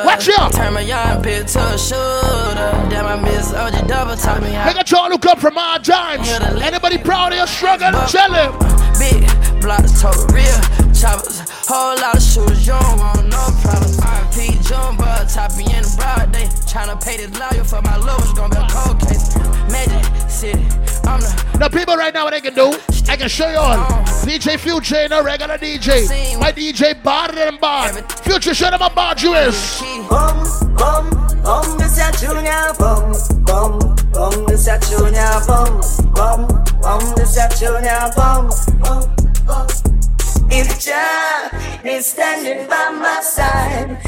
Watch out! Turn my young bitch to a shooter. Damn, I miss O G double taught me how. Nigga, y'all look up from our times. Anybody proud of your struggle? Tell him. Big blocks, total real choppers. Whole lot of shooters, you don't want no problems. R P Jumba, top me in the broad day. Tryna pay this lawyer for my love, it's gonna be a cold case. Magic City, I'm the. Now, people right now, what they can do, I can show you all. D J Future ain't no regular D J. My D J barred and barred. Future, show them how bad you is. Boom, boom, boom, this ya junior. Boom, boom, boom, this ya junior. Boom, boom, boom, this ya junior. Boom, boom, boom. If Jah is standing by my side,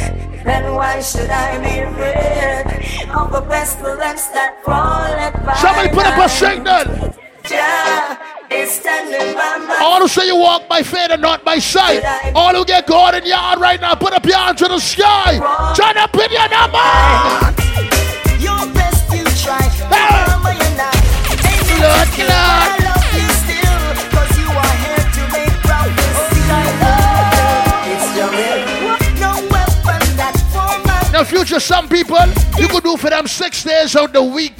then why should I be afraid of the pestilence that crawleth by night? Somebody put up a signal. Jah is standing by my side. All who say you walk by faith and not by sight, all who get God in your heart right now, put up your hand to the sky. Try to pin your number. Your best you try. Remember you're not. Lord, Lord. I love you still, cause you are here to make proud this. It's your will. No weapon that's for my. Now, future, some people, you could do for them six days out the week.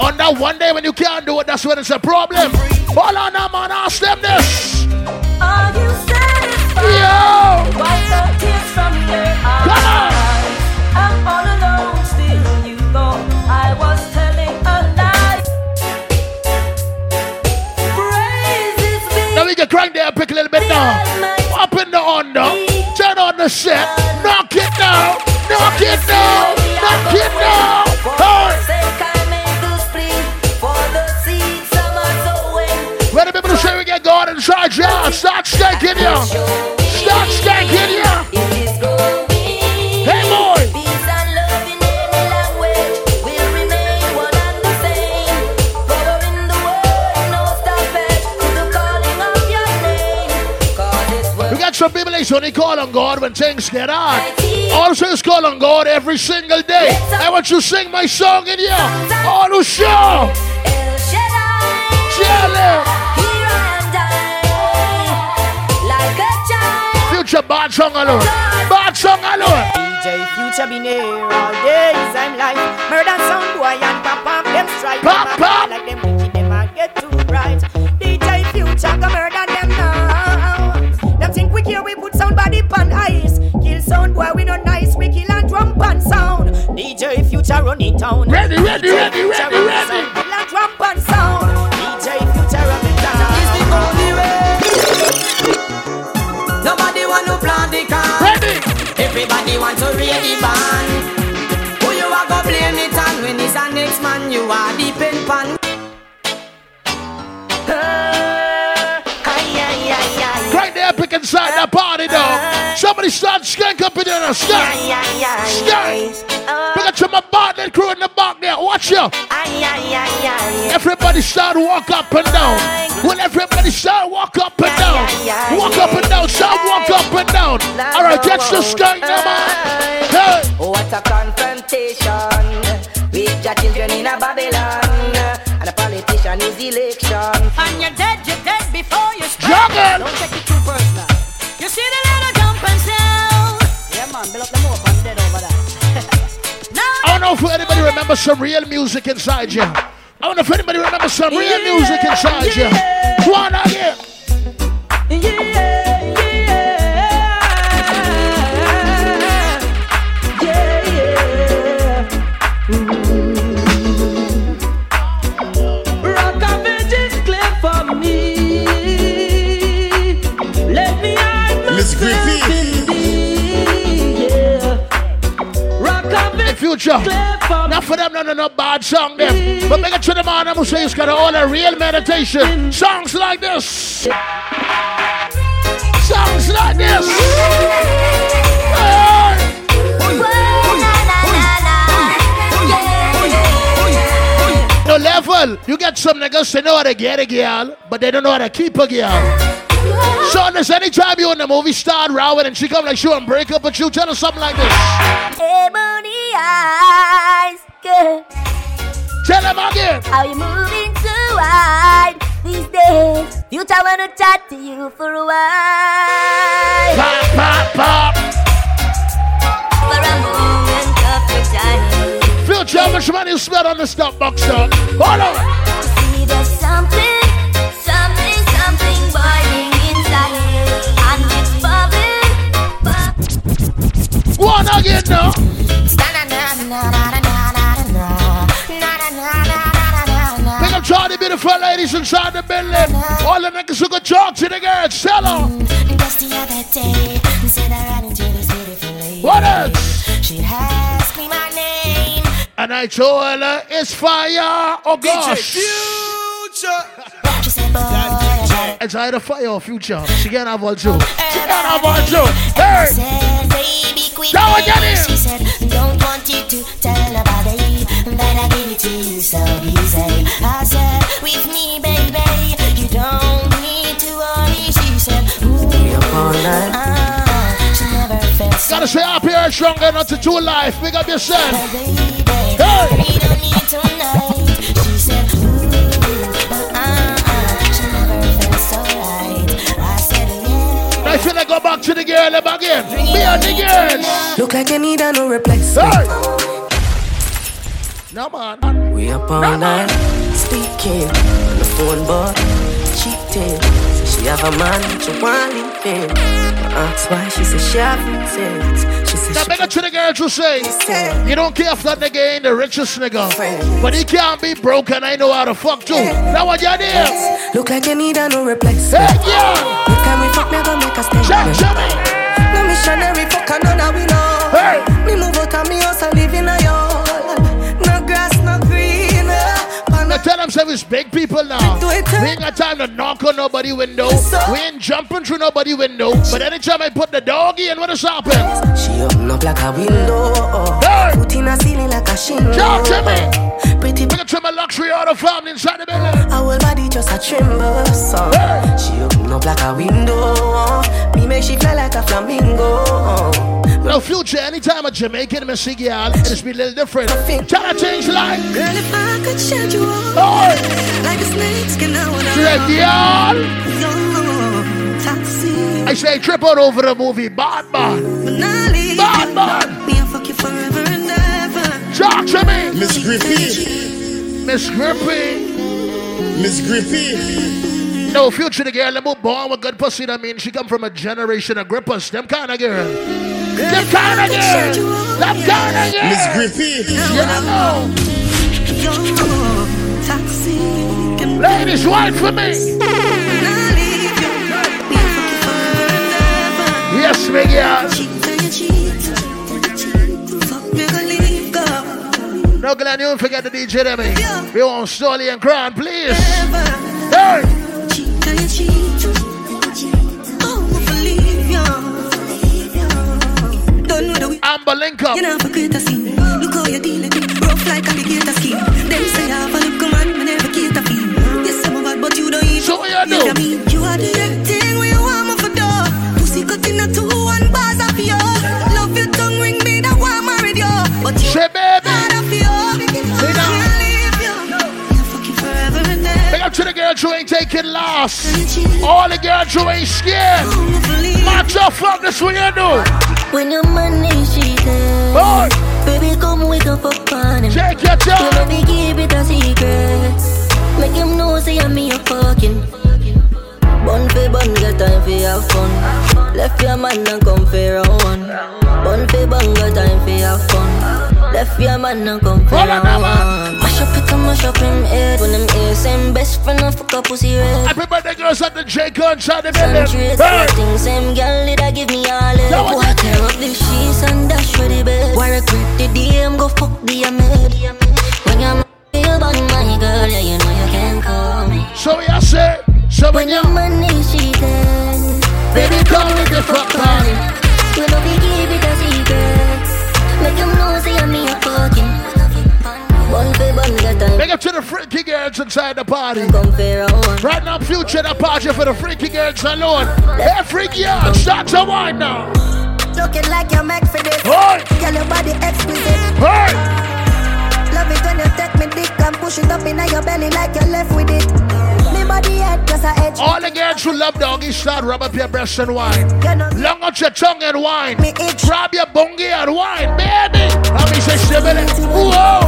On that one day when you can't do it, that's when it's a problem. Hold on now, man, ask them this. Are you satisfied? Yo! Wipe the tears from your eyes. I'm all alone, still you know I was telling a lie. Praise is me. Now we can crank there and pick a little bit down. Up in the under. Turn on the set. Knock it down. Knock it down. Knock it down. Hey! Let the people say we get God inside you. Start skanking you. Start skanking you. Hey, boy. Peace and love in every language will remain one and the same. Following the word, no stoppage to the calling of your name. got some people that only call on God when things get hard. Also, it's call on God every single day. I want you to sing my song in here. All who show. Future bad song alone. Bad song alone. D J Future been here all day. I'm life. Murder sound boy and papa them strike. Pop, pop. Like them wicked them I get too bright. D J Future go murder them now. Them think we here we put sound body pan ice. Kill sound boy we not nice. We kill and drum pan sound. D J Future run in town. Ready, ready, ready, ready, ready. Kill and drum pan sound. D J Future run in town. It's the only way. Nobody want to plant the car. Ready. Everybody want to read the band. Blame it on when it's the next man, you are deep in pan. Right there, pick inside the party now. Somebody start skank up in there, skank, skank. Look at some apartment crew in the back there, watch out. Everybody start walk up and down. Well, everybody start walk up and down. Walk up and down, start walk up and down. All right, that's the skank number. Hey. What a confrontation with your children in a Babylon. And a politician is election. And you're dead, you're dead before you strike. Don't take it too personal. You see the little jump and down. Yeah man, build up them up and dead over that. I don't know if anybody remembers some real music inside you. I don't know if anybody remembers some yeah, real music inside yeah. you. One out here. Yeah. Future. Not for them, no, no, no bad song them. But make it to the man who says it's got all a real meditation. Songs like this. Songs like this. No level. You get some niggas they know how to get a girl, but they don't know how to keep a girl. So there's any time you in the movie start rowing and she come like she won't break up with you, tell her something like this. Ebony eyes, girl. Tell them again. How you moving so wide these days? Future wanna chat to you for a while. Pop, pop, pop. For a moment of your time. Future, how much money you spent on the stock box, dog? Hold on. See, there's something, something, something boiling. One again now. Pick up Charlie, beautiful ladies inside the building. All the niggas who could talk to the girls, tell them. Just the other day, I said I ran into this beautiful lady. What else? She asked me my name. And I told her it's fire. Oh gosh. Future. She said, boy. It's either fire or future. She can't have one too. She can't have one too. Hey! Now I get it! She said, don't want you to tell about it, but I give it to you so easy. I said, with me, baby, you don't need to worry. She said, stay up all night. Ah, she never felt so. Gotta stay up here stronger, not to two life. Pick up yourself. Hey! We don't need tonight. She said, I feel like go back to the girl again. Me and the girls. Look like I need a no replace. Hey. No man. We up all no, night speaking on the phone, but cheating. She have a man, she want him. I asked why she said she haven't said. She said now she make it to the girls who say, said, you don't care if that nigga ain't the richest nigga, friends, but he can't be broke and I know how to fuck too. Yeah. Now what y'all do? Look like I need a no replace. Hey, yeah. We fuck never make a statement. No missionary fuck another we know. Hey. Me move out of me house and live in a yard. No grass, no green. But now tell them it's big people now. We ain't got time to knock on nobody window. So, we ain't jumping through nobody window. But anytime I put the doggy in, what is happening? She open up like a window. Hey. Put in a ceiling like a shingle. Talk to me. pretty. Look at my luxury out of family inside the building. Our whole body just a tremble, so hey. She open up like a window. Me make she fly like a flamingo. Now Future, anytime a Jamaican me see girl, it's be a little different. Tryna change life. Girl, if I could shed you all, oh. Like a snake skin, I wanna I say trip out over the movie Bad Man. Bad Man. Me, I'll fuck you forever and ever. Talk to me, Miss Griffey. Miss Griffey. Miss Griffey. No, Future the girl, them who born with good pussy, I mean, she come from a generation of grippers. Them kind of girl. Them kind of girl. Them kind of girl. Miss Griffey. You know. You're ladies, wait for me. Yes, big girl. No, Glenn, you don't forget the D J, Demi. We want Solly and Crown, please. Hey. Amber Lincoln. Look how you're dealing rough like alligator skin. They say I have a look command, me never get a feel. Yes, I'm bad, but you don't even. So what you do? You are the thing we warm up for door. Pussy cut in a two one bars of you. Love your tongue ring me that warm already. But you say baby, to the girl who ain't taking loss. All the girls who ain't scared. Match up from this way you do. When your money she does, baby come wake up for fun. Take your time. Baby give it a secret. Make him know say I'm me a fucking. Bun for bun, get time for your fun. Left your man and come for one. Bun for bun, get time for your fun. Left your man and come for one. I prefer the girls at the J Concha the building. Same girl did I give me all it. No, I tear up the sheets and dash for the bed. Why regret the D M? Go fuck the amid. When you're feel about my girl, yeah, you know you can call me. So we are say, so when your money she then, baby come with the fuck party. You know we give it as he gets. Make him know say I'm me a fucking. Big up to the freaky girls inside the party. Right now, Future the party for the freaky girls alone. Hey, freaky girls, start to wine now. Looking like you're made for this. Hey. Tell your body exquisite. Hey. Love it when you take me dick and push it up in your belly like you're left with it. Me body head just a edge. All the girls who love doggy, start rub up your breasts and wine. Long out your tongue and wine. Grab your bungie and wine, baby. I mean, say shiver it. Whoa!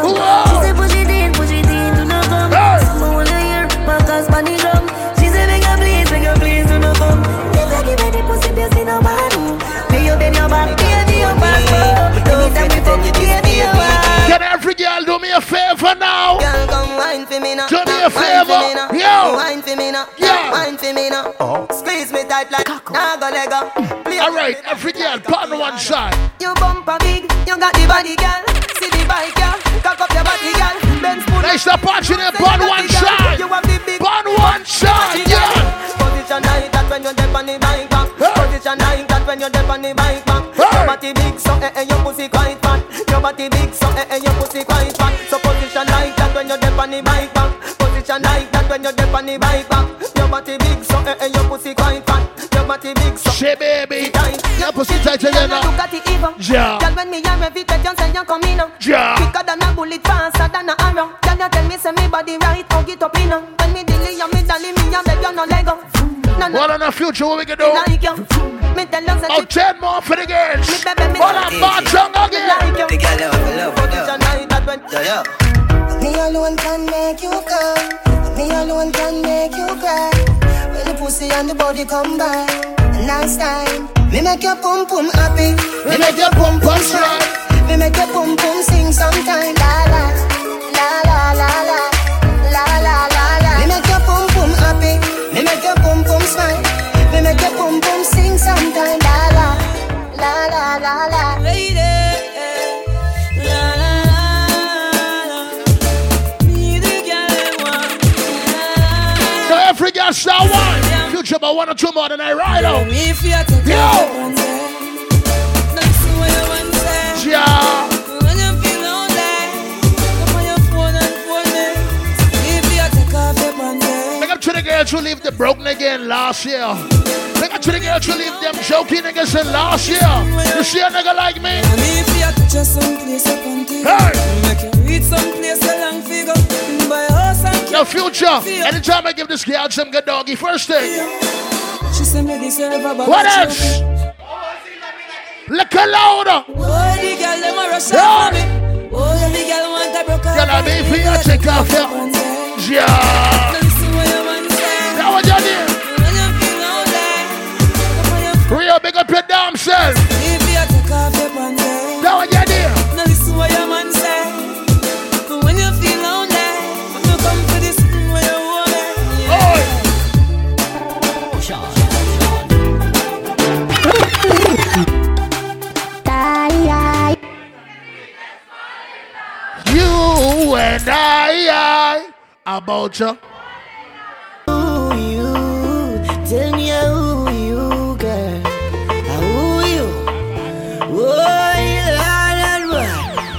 Whoa! She say push it in, push it in, do not come. Someone will hear, my cause money drum. She say beg a please, beg a please, do not come. If I give her the pussy, there's no man. May you bend your back, baby, your back. Anytime you fuck, baby, your back. Can every girl do me a favor now? Girl, come wine for me now. Do me a favor. Yo! Wine for me now. Yeah! Wine for me now. Squeeze me tight like Naga Lego. Alright, every girl, partner one side. You bumper big, you got the body girl. See the bike girl, cock up your body girl. Benz pull up. Nice to punch in it, burn one side. You want the big, burn one side, yeah. Position high, that when you're deaf on the bike back. Position high, that when you're deaf on the bike back. Your body big, so eh eh, your pussy quite fat. Your body big, so eh eh, your pussy quite fat. So position high, that when you're deaf on the bike back. Position high, that when you're deaf on the bike back. Your body big, so eh eh, your pussy quite fat. She baby, your pussy tight together. Yeah. Tell when me I'm ready, tell you say you come in. Yeah. Quicker than a bullet, faster than a arrow. Tell you tell me say me body right, or get up in. When me delay, you me dolly, me I beg you no let go. What on the Future? What we can do? I'll ten more for the girls. What a bad song again. The girl love, love, love. Me alone can make you come. Me alone can make you cry. When the pussy and the body come by, nice time. Me make your pum pum happy. Me make your pum pum strong. Me make your pum pum sing sometime. La la, la la la la, la la la la. Me make your pum pum happy. Me make your pum pum smile. Me make your pum pum sing sometime. La la, la la la la. Lady, la la la la. Me the girl want. So every girl shout out. About one or two more than I ride out. Yo! Yeah! you leave the broken again last year. Nigga, you nigga you leave them joking niggas in last year. You see a nigga like me? Hey! Now Future, anytime I give this girl some good doggy, first thing. What else? Look louder. Yeah. Gonna be for you, take off your yeah. That what you did. Real big up your damn self. That what you did. Now listen what your man say. When you feel lonely, I'm gonna come for this when you want it. Die, die. You and I, I about you. Ooh, you, tell me who you, girl. Who you? Oh, you lad,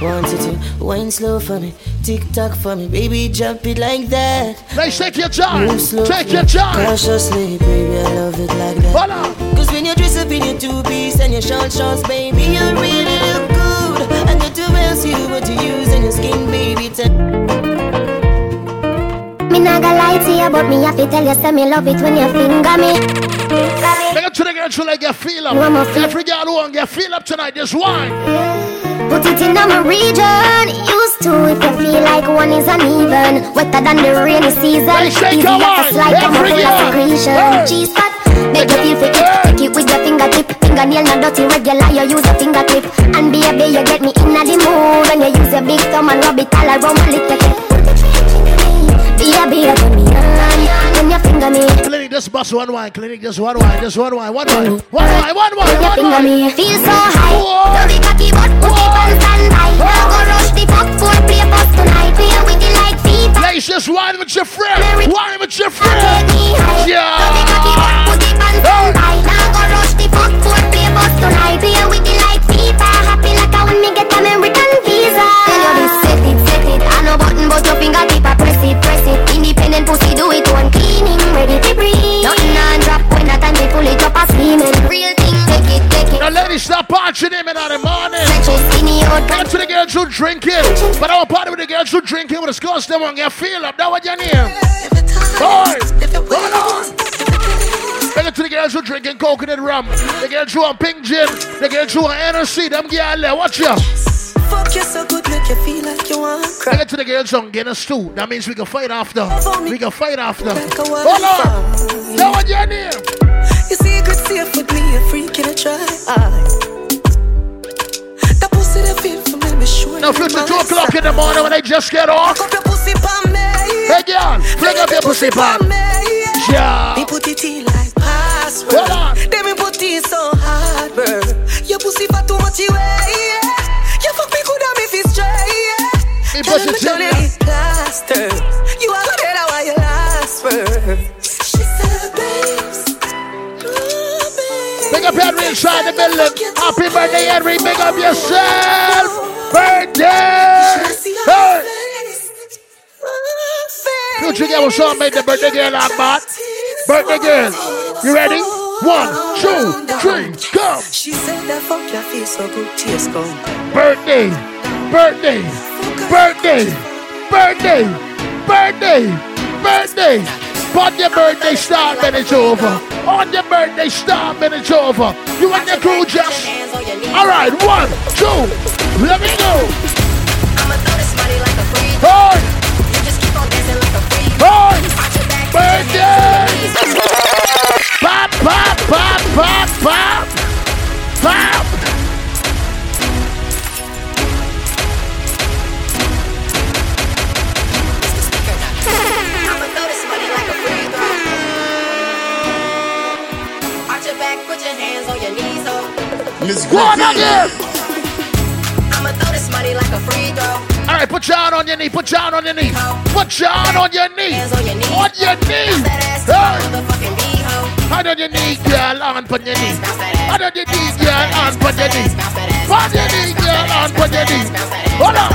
wanted to wind slow for me, tick tock for me, baby, jump it like that. Nice, take your time, take your time. Cautiously, baby, I love it like that. Voila. Cause when you dress up in your two piece and your short shorts, baby, you really look good. And the two else you want to use in your skin, baby. T- me not gonna lie to you, but me have to tell you, say me love it when you finger me. Make it to the girl to like your feel up. No, feel. Every girl who want your feel up tonight, this wine. Put it in my region, used to if you feel like one is uneven. Wetter than the rainy season. Easy like a slide, come feel a secretion. Cheese fat. Make you feel fake it, take it with your fingertip. Fingernail not dirty, regular, you use a fingertip. And baby, you get me in the mood. When you use your big thumb and rub it all around my lip. Baby, you turn me on, when you finger me. Clinic, just bust one wine, clinic, just one wine, just one wine, one wine. One wine, one wine, one wine. Feel so high, don't be cocky, but put it on standby. Now go rush the fuck, full play bus tonight. We are with the light feet. Let's just wine with your friend, wine with your friend. Yeah. Hey. I now go rush the fuck for play bus tonight. Be a with the light fever. Happy like I when me get American visa. Tell you this, set it, set it. I know button, but your finger tip, I press it, press it. Independent pussy, do it one cleaning, ready to breathe. Nothing on drop when that time they pull it up a steaming. Real thing, take it, take it. Now ladies, stop punching him in the morning. Not to the girls who drink it, but I will party with the girls who drink it with a scotch. They won't get feel up. That what you need. Boys, hold on. To the girls who drinking coconut rum, the girls who on pink gin, the girls who on N R C, them girls, watch ya. Fuck you so good, make you feel like you want to cry. To the girls on Guinness too, that means we can fight after. We can fight after. Hold on, that what you need. You see a good safe with me, a freak in a try. That pussy that feel for me, be sure. Now Future, two o'clock in the morning when I just get off. Pick up your pussy for me. Hey girl, pick up your pussy for me. Yeah. Me put it in like password. Then me put it so hard, bro. Your pussy for too much away, yeah. You fuck me good and me feel straight, yeah. Me put it in like plaster. You are gonna tell her why you last first. She said, babes, oh, babe. Big up every inside the building. Happy birthday, Henry. Big up yourself. Birthday. Hey. Future girl, what's up, mate? The birthday girl, I'm bad. Birthday girl, you ready? One, two, three, go. She said that fuck your feel so good, tears go. Birthday, birthday, birthday, birthday, birthday, birthday. On your birthday star, and it's over. On your birthday star, and it's over. You and your crew just. All right, one, two, let me go. I'ma throw this money like a free. Hey. Boy, birthday! Pop, pop, pop, pop, pop, pop! I'ma throw this money like a free throw. Arch your back, put your hands on your knees, oh. Miss Griffin! I'ma throw this money like a free throw. All right, put your hand on your knee, put your hand on your knee. Put your hand on your knee. On your knee. On your knee. Hey. Hand on your knee, girl, hand on your knee. Hand on your knee, girl, hand on your knee. Hand on your knee, girl, hand on your knee. Hold on.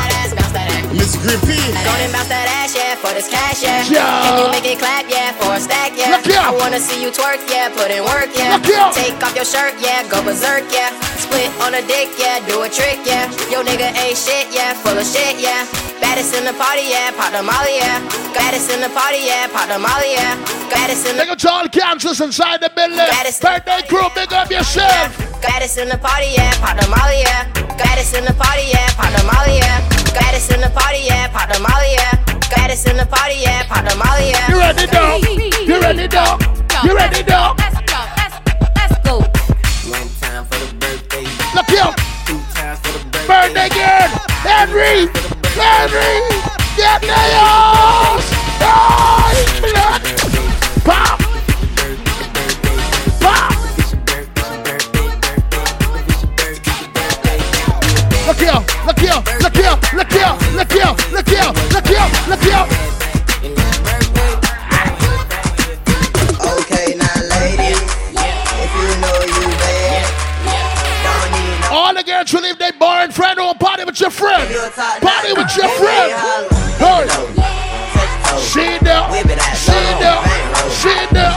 Miss Grippy. Don't bounce that ass, yeah, for this cash, yeah. yeah. Can you make it clap, yeah, for a stack, yeah. I wanna see you twerk, yeah, put in work, yeah. Take off your shirt, yeah, go berserk, yeah. Split on a dick, yeah, do a trick, yeah. Yo nigga ain't shit, yeah, full of shit, yeah. Baddest in the party, yeah, pop the molly, yeah. Baddest in the party, yeah, pop the molly, yeah. Baddest in the party, yeah, pop the molly, yeah. Nigga, Charles Kansas inside the building. Birthday crew, big up yourself. Baddest in the party, yeah, pop the molly, yeah. Baddest in the party, yeah, pop the molly, yeah. Goddess in the party, yeah, pop the molly, yeah. Goddess in the party, yeah, pop the molly, yeah. You ready, dog? You ready, dog? You ready, dog? Let's go, let's go. One time for the birthday. Look here. Two times for the birthday. Birthday girl, Henry, Henry, get me off. Pop, pop. Look here. Look here, look here, look here, look here, look here, look here, look here. Okay, now ladies, if you know you bad, all the girls who leave their bar and friend or party with your friend. Party with your friend. Hey, she down, she down, she down.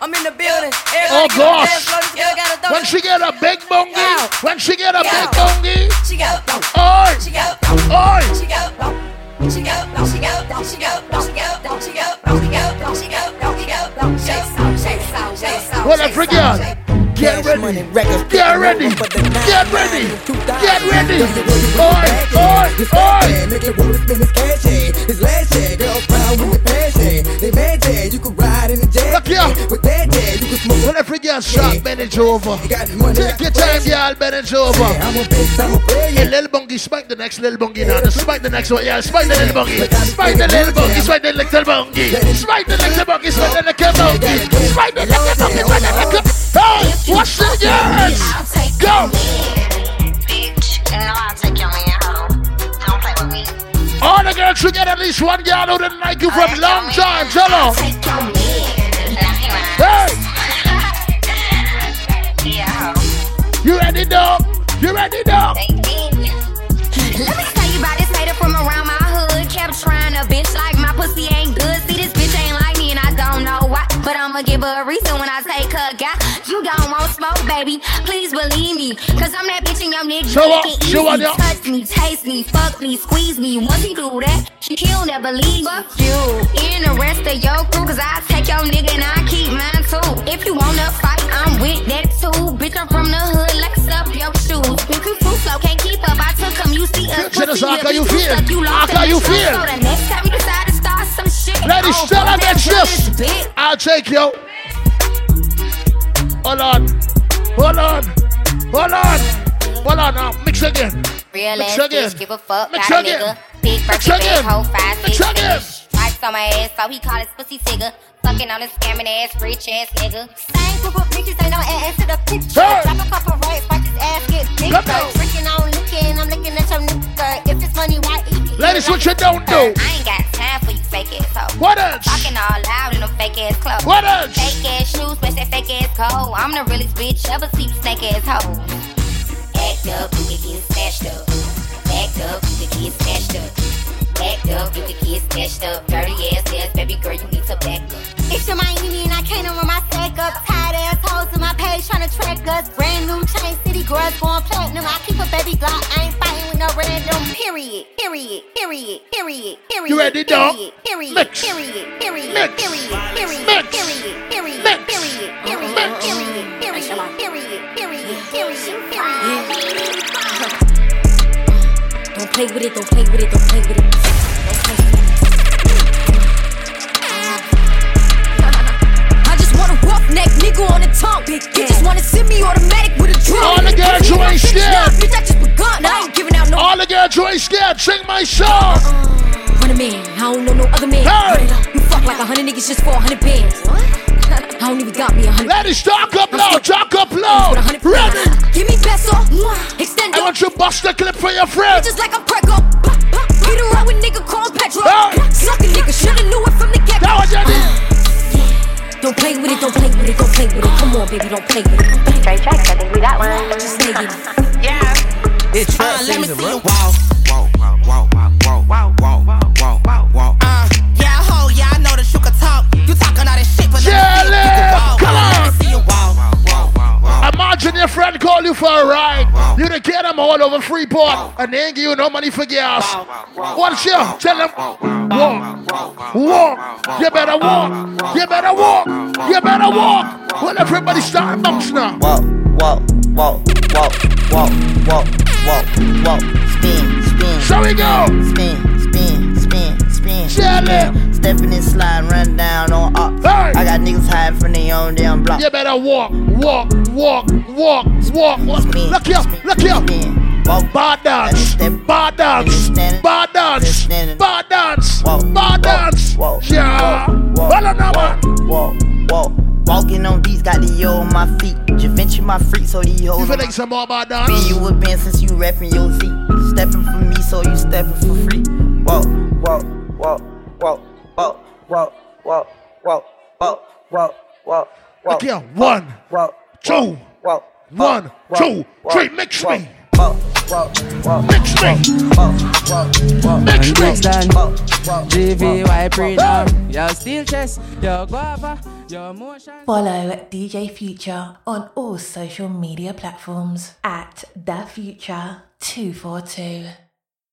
I'm in the building. Oh gosh. When she get a big bongie, yeah. When she get a yeah. big bongie, she go, oi, she go, oi, she go, she go, she go, she go, she go, she go, she go, she go, she go, shake, well, I forget. Get ready, get ready, get ready, get ready. Oi, oi, oi. Nigga with his cash in, his last check, girl proud with the passion. They mad you could ride in the jet with that. Well, every girl shot, manage over. Take your time, y'all, manage over. A little bungie, spike the next little bungie now. Spike the next one, yeah, spike the little bungie. Spike the little bungie, spike the little bungie. Spike the little bungie, spike the little bungie. Spike the little bungie, spike the little bungie. Hey, what's the yes? Go! Bitch, you know I'll take your man home. Don't play with me. All the girls should get at least one girl who didn't like you from a long time. Tell her. Hey! You ready, dog? You ready, dog? Let me tell you about this hater from around my hood. Kept trying to bitch like my pussy ain't good. See, this bitch ain't like me and I don't know why. But I'ma give her a reason when I take her guy. You don't want smoke, baby. Please believe me. Cause I'm that bitch in your nigga. So what? You want it? Touch me, taste me, fuck me, squeeze me. Once you do that, you'll never leave. Fuck you and the rest of your crew. Cause I take your nigga and I keep mine too. If you wanna fight, I'm with that too. Bitch, I'm from the hood. Just how can you feel? How can you feel? So the next time you decide to start some shit, ladies, oh, tell her that just I'll take you. Hold on, hold on, hold on, hold on. Now mix again, real mix again, give a fuck, mix again, big fucking big hoe, five six figures. Wipes on my ass, so he call his pussy tigger. Fucking on his scamming ass, rich ass nigga. Same group of bitches, they don't add ass to the picture. Drop a couple rights, fuck his ass, get bigger. Drinking on licking, I'm licking at your nigga. If it's money, why eat it? Ladies, what you don't do? I ain't got time for you fake ass hoe. What else? Fucking all loud in them fake ass clothes. What else? Fake ass shoes, match that fake ass coat. I'm the realest bitch, ever see snake ass hoe. Act up, you can get smashed up. Act up, you can get smashed up. Backed up, you can get snatched up. Dirty ass ass, baby girl, you need to back up. It's your Miami and I can't run my stack up. Tired ass hoes in my page trying to track us. Brand new chain city girls going platinum. I keep a baby Glock, I ain't fighting with no random. Period, period, period, period, period. You ready, dog? Period, period, period, period, period, period, period, period, period, period, period, period, period, period, period. Don't play with it, don't play with it, don't play with it. Don't play with it. Uh, I just want a rough neck nigga on the tongue. Big you just want to send me automatic with a drum. All the girls who ain't scared. Bitch, I just begun. I ain't giving out no. All the girls who ain't scared. Sing my song. Uh, run a man. I don't know no other man. Hey. You fuck like a hundred niggas just for a hundred bands. What? I don't even got me a hundred. Ladies, talk up loud, talk up loud. Ready? Give me peso, extend. I want you to bust the clip for your friend. Just like a prego. Get around with nigga called Petro. Suck a nigga, shoulda knew it from the get-go. Now I got it. Don't play with it, don't play with it, don't play with it. Come on, baby, don't play with it. Straight tracks, I think we got one. Just nigga. Yeah. It's trap uh, season, bro. Walk, walk, walk, walk, walk, walk, walk, walk, walk. Uh, yeah, ho, yeah, I know that you can talk. You talking all that shit, but yeah, let come on. See you walk, walk, walk, walk. Imagine your friend call you for a ride. Walk, you done get them all over Freeport, walk, and they ain't give you no money for gas. What's your? Tell them walk, walk, walk. You better walk, you better walk, you better walk. Well, everybody start bumps now. Walk, walk, walk, walk, walk, walk, walk, walk, spin, spin. So we go. Spin, spin, spin, spin. Jelly. Stepping and slide, run down on up. Hey. I got niggas hiding from their own damn block. You better walk, walk, walk, walk, walk. Spin, look here, spin, look here. Spin, walk, bar dance, bar dance, bar dance, bar dance, bar dance. Yeah. Well, now, walk, walk. Walking on these, got the yo on my feet. Javinci my freak, so these hoes. You feel like some more about that? Been you with Ben since you reppin' your Z. Steppin' for me, so you steppin' for free. Walk, walk, walk, walk, walk, walk, walk, walk, walk, walk, walk, walk. Look here, one, walk, two, walk, one, two, three, mix me. Walk, walk, walk, mix me. Walk, walk, walk, mix me. G V Y prenup, yo steel chest, yo guava. Follow D J Future on all social media platforms at the Future two forty-two.